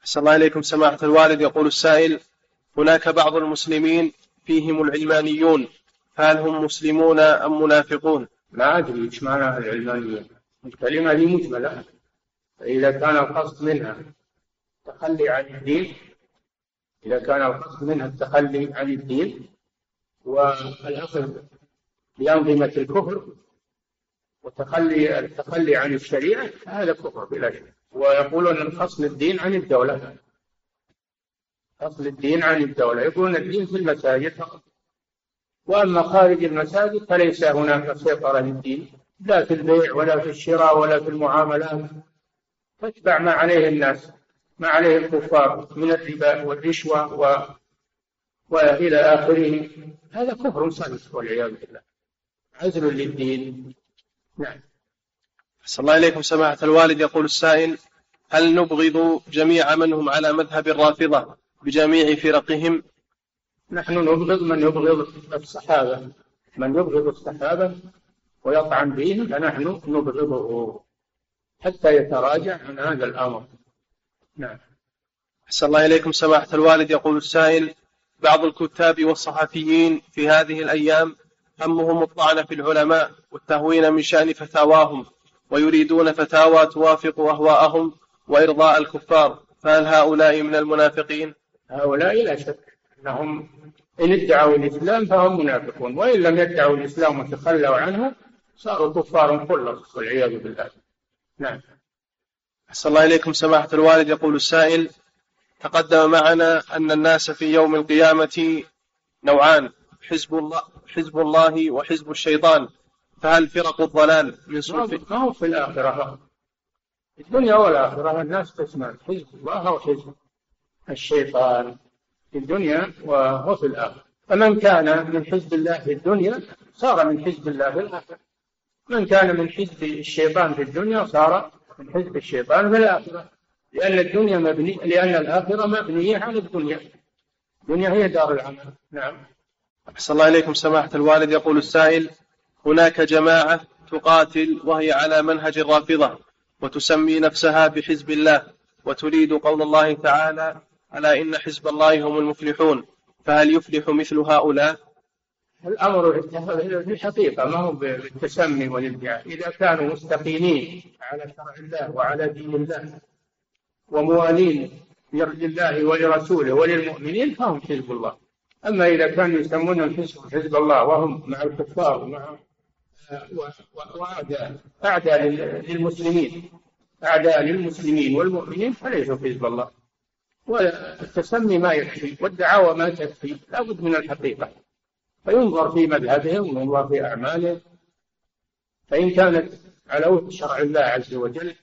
أحسن الله إليكم سماحة الوالد. يقول السائل: هناك بعض المسلمين فيهم العلمانيون، فهل هم مسلمون أم منافقون؟ لا أدري إيش معنى العلمانيون، الكلمة دي مجملة، فإذا كان القصد منها التخلي عن الدين، والأخذ بأنظمة الكفر والتخلي عن الشريعة هذا كفر بلا شك. ويقولون فصل الدين عن الدولة، يقولون الدين في المساجد فقط، وأما خارج المساجد فليس هناك سيطرة للدين، لا في البيع ولا في الشراء ولا في المعاملات، فاتبع ما عليه الناس، ما عليه الكفار من الربا والرشوة وإلى آخره، هذا كفر صريح والعياذ بالله، عزل للدين. نعم. أحسن الله إليكم سماحة الوالد. يقول السائل: هل نبغض جميع من هم على مذهب الرافضة بجميع فرقهم؟ نحن نبغض من يبغض الصحابة، ويطعن به فنحن نبغضه حتى يتراجع عن هذا الأمر. نعم. أحسن الله إليكم سماحة الوالد. يقول السائل: بعض الكتاب والصحفيين في هذه الأيام همهم الطعن في العلماء والتهوين من شأن فتاواهم، ويريدون فتاوى توافق أهواءهم وإرضاء الكفار، فهل هؤلاء من المنافقين؟ هؤلاء لا شك أنهم إن ادعوا الإسلام فهم منافقون، وإن لم يدعوا الإسلام وتخلوا عنه صاروا كفار خلص والعياذ بالله. نعم. أحسن الله إليكم سماحة الوالد. يقول السائل: تقدم معنا أن الناس في يوم القيامة نوعان، حزب الله وحزب الشيطان، فهل فرق الضلال من صنف؟ ما هو في الآخرة، الدنيا والآخرة الناس تسمع حزب الله وحزب الشيطان في الدنيا وهو في الآخرة، فمن كان من حزب الله في الدنيا صار من حزب الله في الآخرة، من كان من حزب الشيطان في الدنيا صار من حزب الشيطان في الآخرة، لأن الآخرة مبنية على الدنيا، الدنيا هي دار العمل. نعم. أحسن الله إليكم سماحة الوالد. يقول السائل: هناك جماعة تقاتل وهي على منهج الرافضة وتسمي نفسها بحزب الله، وتريد قول الله تعالى: ألا إن حزب الله هم المفلحون، فهل يفلح مثل هؤلاء؟ الأمر بالحقيقة ما هو بالتسمي والادعاء، إذا كانوا مستقيمين على شرع الله وعلى دين الله وموالين لله ولرسوله وللمؤمنين فهم حزب الله، أما إذا كانوا يسمون حزب الله وهم مع الكفار وأعداء للمسلمين والمؤمنين فليسوا حزب الله، والتسمي ما يكفي والدعاوى ما تكفي، لا بد من الحقيقة، فينظر في مذهبهم وينظر في أعمالهم، فإن كانت على وفق شرع الله عز وجل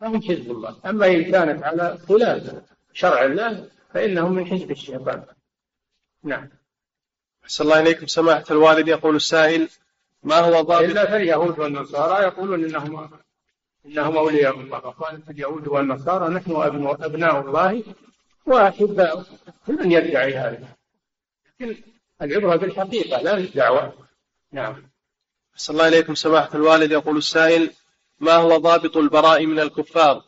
فهم حزب الله، أما إن كانت على خلاف شرع الله فإنهم من حزب الشيطان. نعم. أحسن الله إليكم سماحة الوالد. يقول السائل: ما هو ضابط إلا فاليهود والنصارى يقولون إنهم أولياء الله، قال اليهود والنصارى نحن أبناء الله وأحباؤه، من يدعي هذا؟ لكن العبرة بالحقيقة لا بالدعوة. نعم. أحسن الله إليكم سماحة الوالد. يقول السائل: ما هو ضابط البراء من الكفار،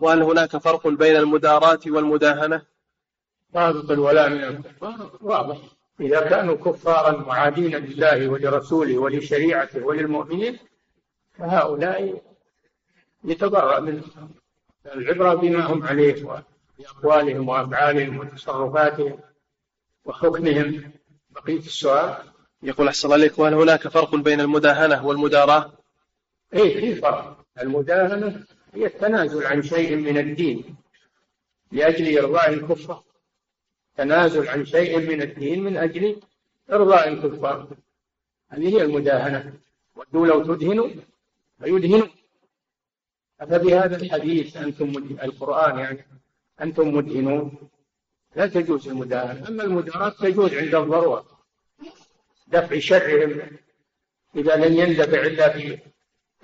وهل هناك فرق بين المداراة والمداهنة؟ ضابط الولاء من الكفار واضح، إذا كانوا كفارا معادين لله ولرسوله ولشريعته وللمؤمنين فهؤلاء يتبرأ منهم، العبرة بما هم عليه وأقوالهم وأفعالهم وتصرفاتهم وحكمهم. بقية السؤال. يقول أحسن الله إليك: وهل هناك فرق بين المداهنة والمداراة؟ إيه في فرق، المداهنة هي التنازل عن شيء من الدين لأجل إرضاء الكفار، تنازل عن شيء من الدين من أجل إرضاء الكفار، هذه هي المداهنة، ودوا لو تدهنوا فيدهنوا، فبهذا الحديث أنتم القرآن يعني أنتم مدهنون، لا تجوز المداهنة، أما المداراة تجوز عند الضرورة، دفع شرهم إذا لن يندفع إلا في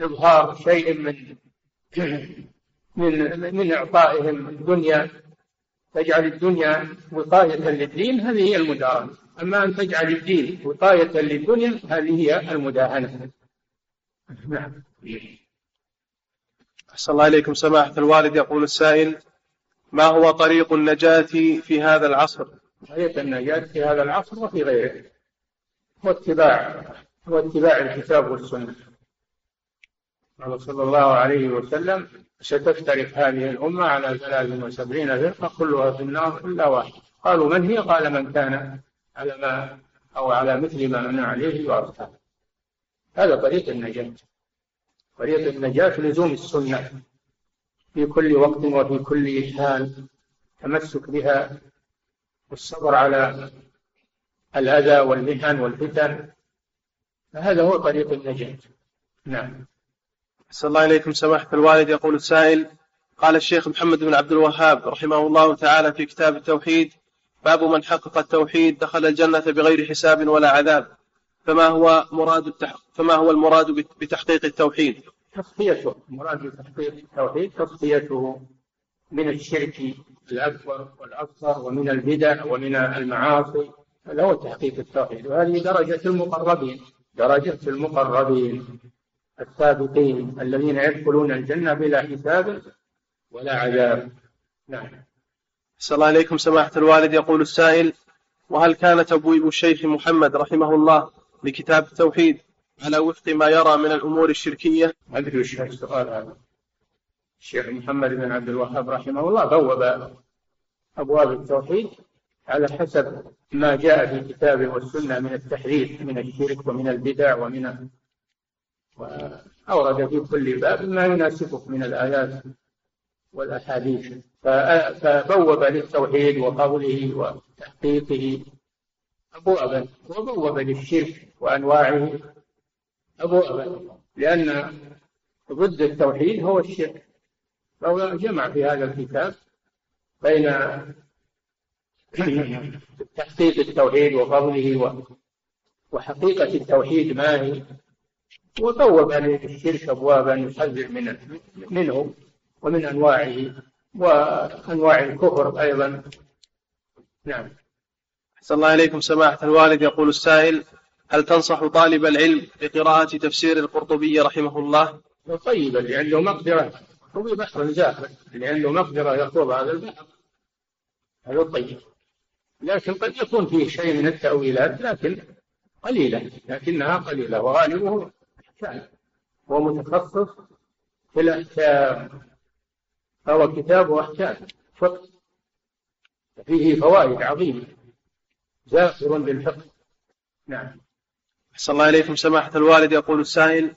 إظهار شيء من إعطائهم الدنيا، تجعل الدنيا وقاية للدين، هذه هي المداراة، أما أن تجعل الدين وقاية للدنيا هذه هي المداهنة. نعم. أحسن الله إليكم سماحة الوالد. يقول السائل: ما هو طريق النجاة في هذا العصر؟ طريق النجاة في هذا العصر وفي غيره واتباع الكتاب والسنة، قال صلى الله عليه وسلم: ستفترق هذه الأمة على 73 فرقة كلها في النار إلا واحد، قالوا من هي؟ قال من كان على ما أو على مثل ما أنا عليه وأرثاه. هذا طريق النجاة، طريق النجاة لزوم السنة في كل وقت وفي كل حال، تمسك بها والصبر على الأذى والمهن والفتن، فهذا هو طريق النجاة. نعم. أحسن الله إليكم سماحة الوالد. يقول السائل: قال الشيخ محمد بن عبد الوهاب رحمه الله تعالى في كتاب التوحيد: باب من حقق التوحيد دخل الجنة بغير حساب ولا عذاب، فما هو المراد بتحقيق التوحيد؟ تصفيته، المراد بتحقيق التوحيد تصفيته من الشرك الأكبر والأصغر ومن البدع ومن المعاصي، فله تحقيق التوحيد، وهذه درجة المقربين درجات المقربين السابقين الذين يدخلون الجنة بلا حساب ولا عذاب. نعم. أحسن الله إليكم سماحة الوالد. يقول السائل: وهل كان تبويب الشيخ محمد رحمه الله لكتاب التوحيد على وفق ما يرى من الأمور الشركية؟ أدري وش السؤال هذا. الشيخ محمد بن عبد الوهاب رحمه الله بوب أبواب التوحيد على حسب ما جاء في الكتاب والسنة من التحريف من الشرك ومن البدع ومن أورد في كل باب ما يناسبه من الآيات والأحاديث، فبوب للتوحيد وقوله وتحقيقه أبوابا، وبوب للشرك وأنواعه أبوابا، لأن ضد التوحيد هو الشرك، فهو جمع في هذا الكتاب بين تحقيق التوحيد وفضله وحقيقة التوحيد ما هي، وبوب للشرك أبوابا يحذر منه ومن أنواعه وأنواع الكفر أيضا. نعم. أحسن الله إليكم سماحة الوالد. يقول السائل: هل تنصح طالب العلم بقراءة تفسير القرطبي رحمه الله؟ طيب، لأنه مقدرة، هو بحر زاخر، لأنه مقدرة يطوب هذا البحر، هذا طيب، لكن قد يكون فيه شيء من التأويلات، لكن قليلة، لكنها قليلة، وغالبه أحكام، ومتخصص في الأحكام، فهو كتاب أحكام فقه فيه فوائد عظيمة، زاخر بالفقه. نعم. أحسن الله إليكم سماحة الوالد. يقول السائل: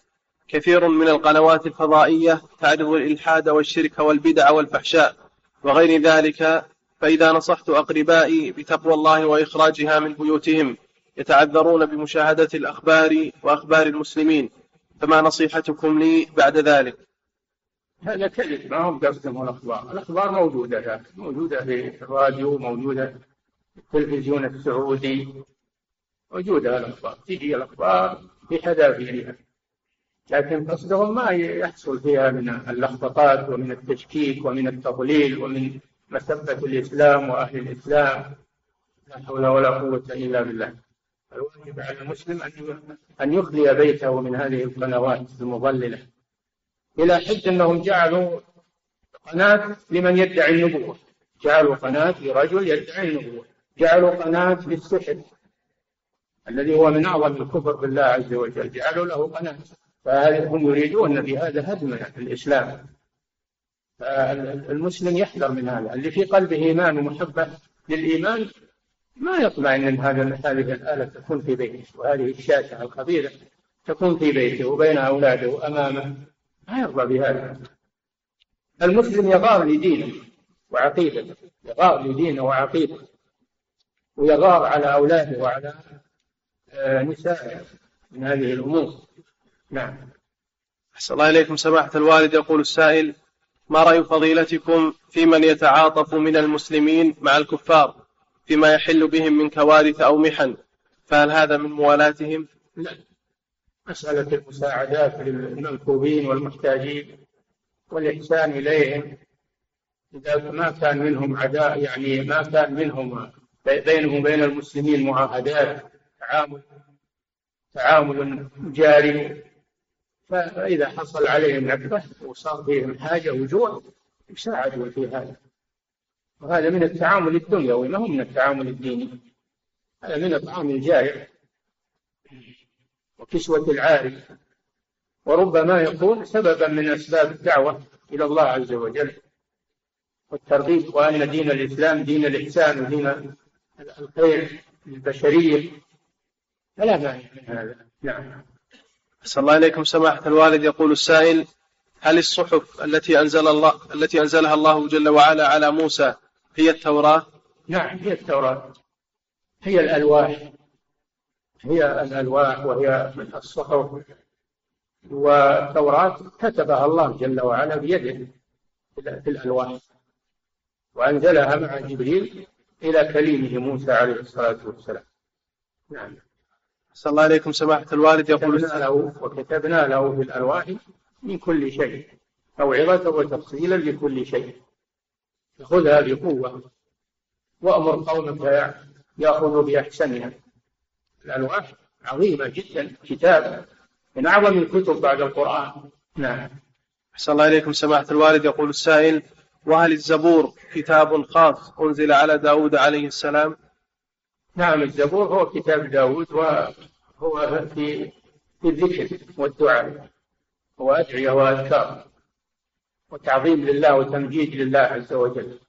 كثير من القنوات الفضائية تعرض الإلحاد والشرك والبدع والفحشاء وغير ذلك، فإذا نصحت أقربائي بتقوى الله وإخراجها من بيوتهم يتعذرون بمشاهدة الأخبار وأخبار المسلمين، فما نصيحتكم لي بعد ذلك؟ هذا كذب، ما هم قصدهم الأخبار، الأخبار موجودة، موجودة في الراديو، موجودة في التلفزيون السعودي، موجودة الأخبار، تجي الأخبار في حذافيرها، لكن قصدهم ما يحصل فيها من اللخبطات ومن التشكيك ومن التضليل ومن مسبة الإسلام وأهل الإسلام. لا حول ولا قوة إلا بالله. الواجب على المسلم أن يخلي بيته من هذه القنوات المضللة، إلى حد أنهم جعلوا قناة لمن يدعي النبوة، جعلوا قناة لرجل يدعي النبوة، جعلوا قناة للسحر الذي هو من أعظم الكفر بالله عز وجل، جعلوا له قناة، فهم يريدون بهذا هدم الإسلام. فالمسلم يحذر من هذا، اللي في قلبه إيمان ومحبة للإيمان ما يطمئن أن هذه الآلة تكون في بيته، وهذه الشاشة الخبيثة تكون في بيته وبين أولاده وأمامه، ما يرضى بهذا. المسلم يغار لدينه وعقيدته، يغار لدينه وعقيدته، ويغار على أولاده وعلى نسائه من هذه الأمور. نعم. أحسن الله إليكم سماحة الوالد. يقول السائل: ما رأي فضيلتكم في من يتعاطف من المسلمين مع الكفار فيما يحل بهم من كوارث أو محن، فهل هذا من موالاتهم؟ لا، مسألة المساعدات للمنكوبين والمحتاجين والإحسان إليهم، إذا ما كان منهم عداء، يعني ما كان منهم بينهم بين المسلمين معاهدات، تعامل جاري، فإذا حصل عليهم نكبة وصار فيهم حاجة وجوع يساعدوا في هذا، وهذا من التعامل الدنيوي، ما هو من التعامل الديني، هذا من إطعام الجائع وكسوة العاري، وربما يكون سببا من أسباب الدعوة إلى الله عز وجل والترغيب، وأن دين الإسلام دين الإحسان ودين الخير للبشرية، فلا مانع من هذا. نعم. أسأل الله إليكم سماحة الوالد. يقول السائل: هل الصحف التي أنزلها الله جل وعلا على موسى هي التوراة؟ نعم، هي التوراة، هي الألواح وهي من الصحف، والتوراة كتبها الله جل وعلا بيده في الألواح، وأنزلها مع جبريل إلى كليمه موسى عليه الصلاة والسلام. نعم. أسأل الله إليكم سماحة الوالد. يقول: وكتبنا له في الألواح من كل شيء موعظة وتفصيلا لكل شيء، فخذها بقوة وأمر قومك يأخذوا بأحسنها. الألواح عظيمة جدا، كتاب من أعظم الكتب بعد القرآن. نعم. أحسن الله إليكم سماحة الوالد. يقول السائل: وهل الزبور كتاب خاص أنزل على داود عليه السلام؟ نعم، الزبور هو كتاب داود، وهو في الذكر والدعاء وأدعية وأذكار وتعظيم لله وتمجيد لله عز وجل.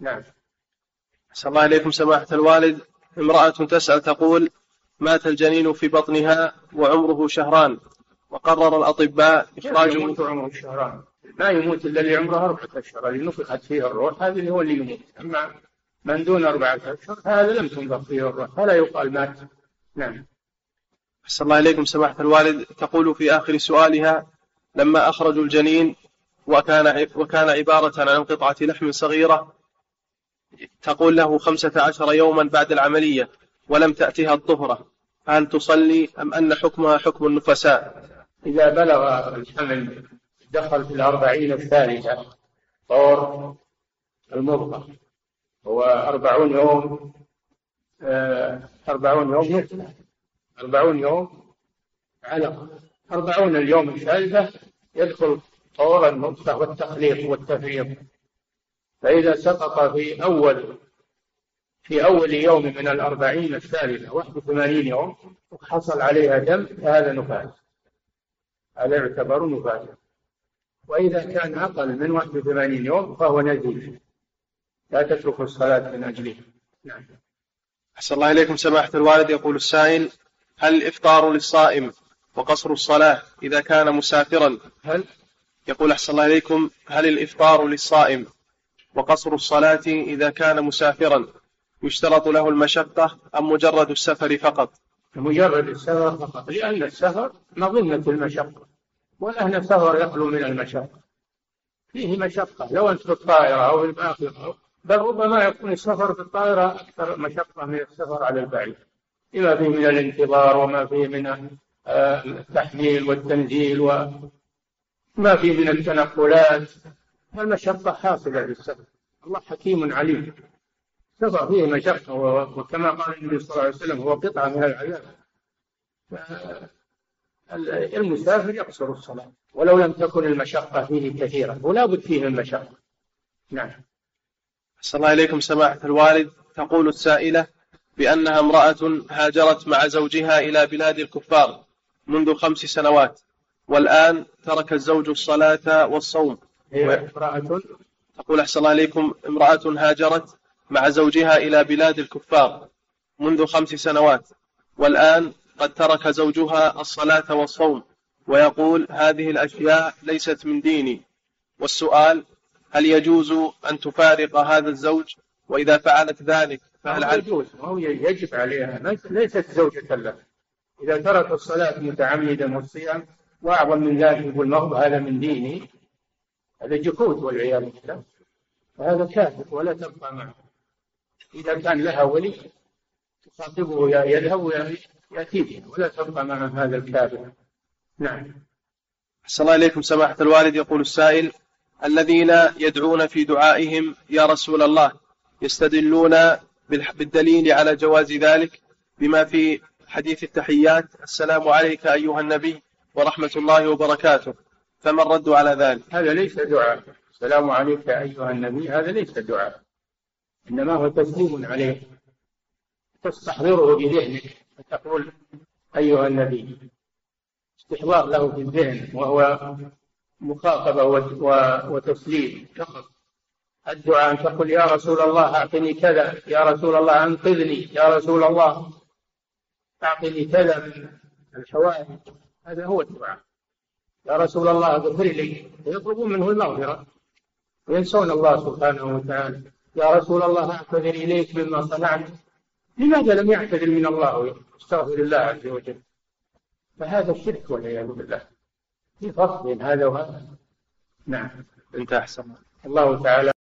نعم. أحسن الله إليكم سماحة الوالد. امرأة تسأل تقول: مات الجنين في بطنها وعمره شهران، وقرر الأطباء إخراجه. يموت عمره شهران، لا يموت إلا اللي عمره 4 أشهر، اللي نفخت فيه الروح هذا اللي هو اللي يموت. أما من دون 4 أشهر هذا لم تنفخ فيه الروح فلا يقال مات. نعم. أحسن الله إليكم سماحة الوالد. تقول في آخر سؤالها: لما أخرجوا الجنين وكان عبارة عن قطعة لحم صغيرة، تقول له 15 يوما بعد العملية ولم تأتها الطهرة، هل تصلي أم أن حكمها حكم النفساء؟ إذا بلغ الحمل دخل في 40 الثالثة طور المرضى، هو 40 يوم 40 يوم مثلها 40 يوم علقة، 40 اليوم الثالثة يدخل طور المرضى والتخليق والتفريق. فإذا سقط في أول يوم من 40 الثالثة 81 يوم وحصل عليها دم، فهذا نفاس، هذا يعتبر نفاسا. وإذا كان أقل من 81 يوم فهو نزيف، لا تترك الصلاة من أجله. نعم. أحسن الله إليكم سماحة الوالد. يقول السائل: هل الإفطار للصائم وقصر الصلاة إذا كان مسافرا؟ يقول أحسن الله إليكم: هل الإفطار للصائم وقصر الصلاة إذا كان مسافرا يشترط له المشقة أم مجرد السفر فقط؟ مجرد السفر فقط، لأن السفر مظنة المشقة، والأهل سفر يخلو من المشقة، فيه مشقة لو أنت في الطائرة أو في الباخرة، بل ربما يكون السفر في الطائرة أكثر مشقة من السفر على البعيد، لما فيه من الانتظار وما فيه من التحميل والتنزيل وما فيه من التنقلات، المشقة حاصلة للسفر. الله حكيم عليم، سفر فيه مشقة، وكما قال النبي صلى الله عليه وسلم هو قطعة من العذاب. المسافر يقصر الصلاة ولو لم تكن المشقة فيه كثيرة، ولا بد فيه المشقة. نعم. أحسن الله إليكم سماحة الوالد. تقول السائلة بأنها امرأة هاجرت مع زوجها إلى بلاد الكفار منذ 5 سنوات، والآن ترك الزوج الصلاة والصوم. تقول أحسن الله إليكم: امرأة هاجرت مع زوجها إلى بلاد الكفار منذ 5 سنوات، والآن قد ترك زوجها الصلاة والصوم، ويقول: هذه الأشياء ليست من ديني. والسؤال: هل يجوز أن تفارق هذا الزوج؟ وإذا فعلت ذلك فهل يجوز؟ أو يجب عليها، ليست زوجة له. إذا ترك الصلاة متعمدا والصيام، وأعظم من ذلك والمغض، هذا من ديني، هذا جحود والعياذ بالله، فهذا كافر ولا تبقى معه. إذا كان لها ولي تخاطبه يذهب ويأتي به، ولا تبقى مع هذا الكافر. نعم. أحسن الله إليكم سماحة الوالد. يقول السائل: الذين يدعون في دعائهم يا رسول الله يستدلون بالدليل على جواز ذلك بما في حديث التحيات: السلام عليك أيها النبي ورحمة الله وبركاته، فما الرد على ذلك؟ هذا ليس دعاء، السلام عليك أيها النبي هذا ليس دعاء، إنما هو تسليم عليه، تستحضره بذهنك فتقول أيها النبي، استحضار له في الذهن، وهو مخاطبة وتسليم فقط. الدعاء أن تقول يا رسول الله أعطني كذا، يا رسول الله أنقذني، يا رسول الله أعطني كذا من الحوائج، هذا هو الدعاء. يا رسول الله اغفر لي، يطلبون منه المغفرة وينسون الله سبحانه وتعالى. يا رسول الله اعتذر إليك مما صنعت، لماذا لم يعتذر من الله ويستغفر الله عز وجل؟ فهذا الشرك والعياذ بالله، في فرق بين هذا وهذا. نعم. انت أحسن. الله تعالى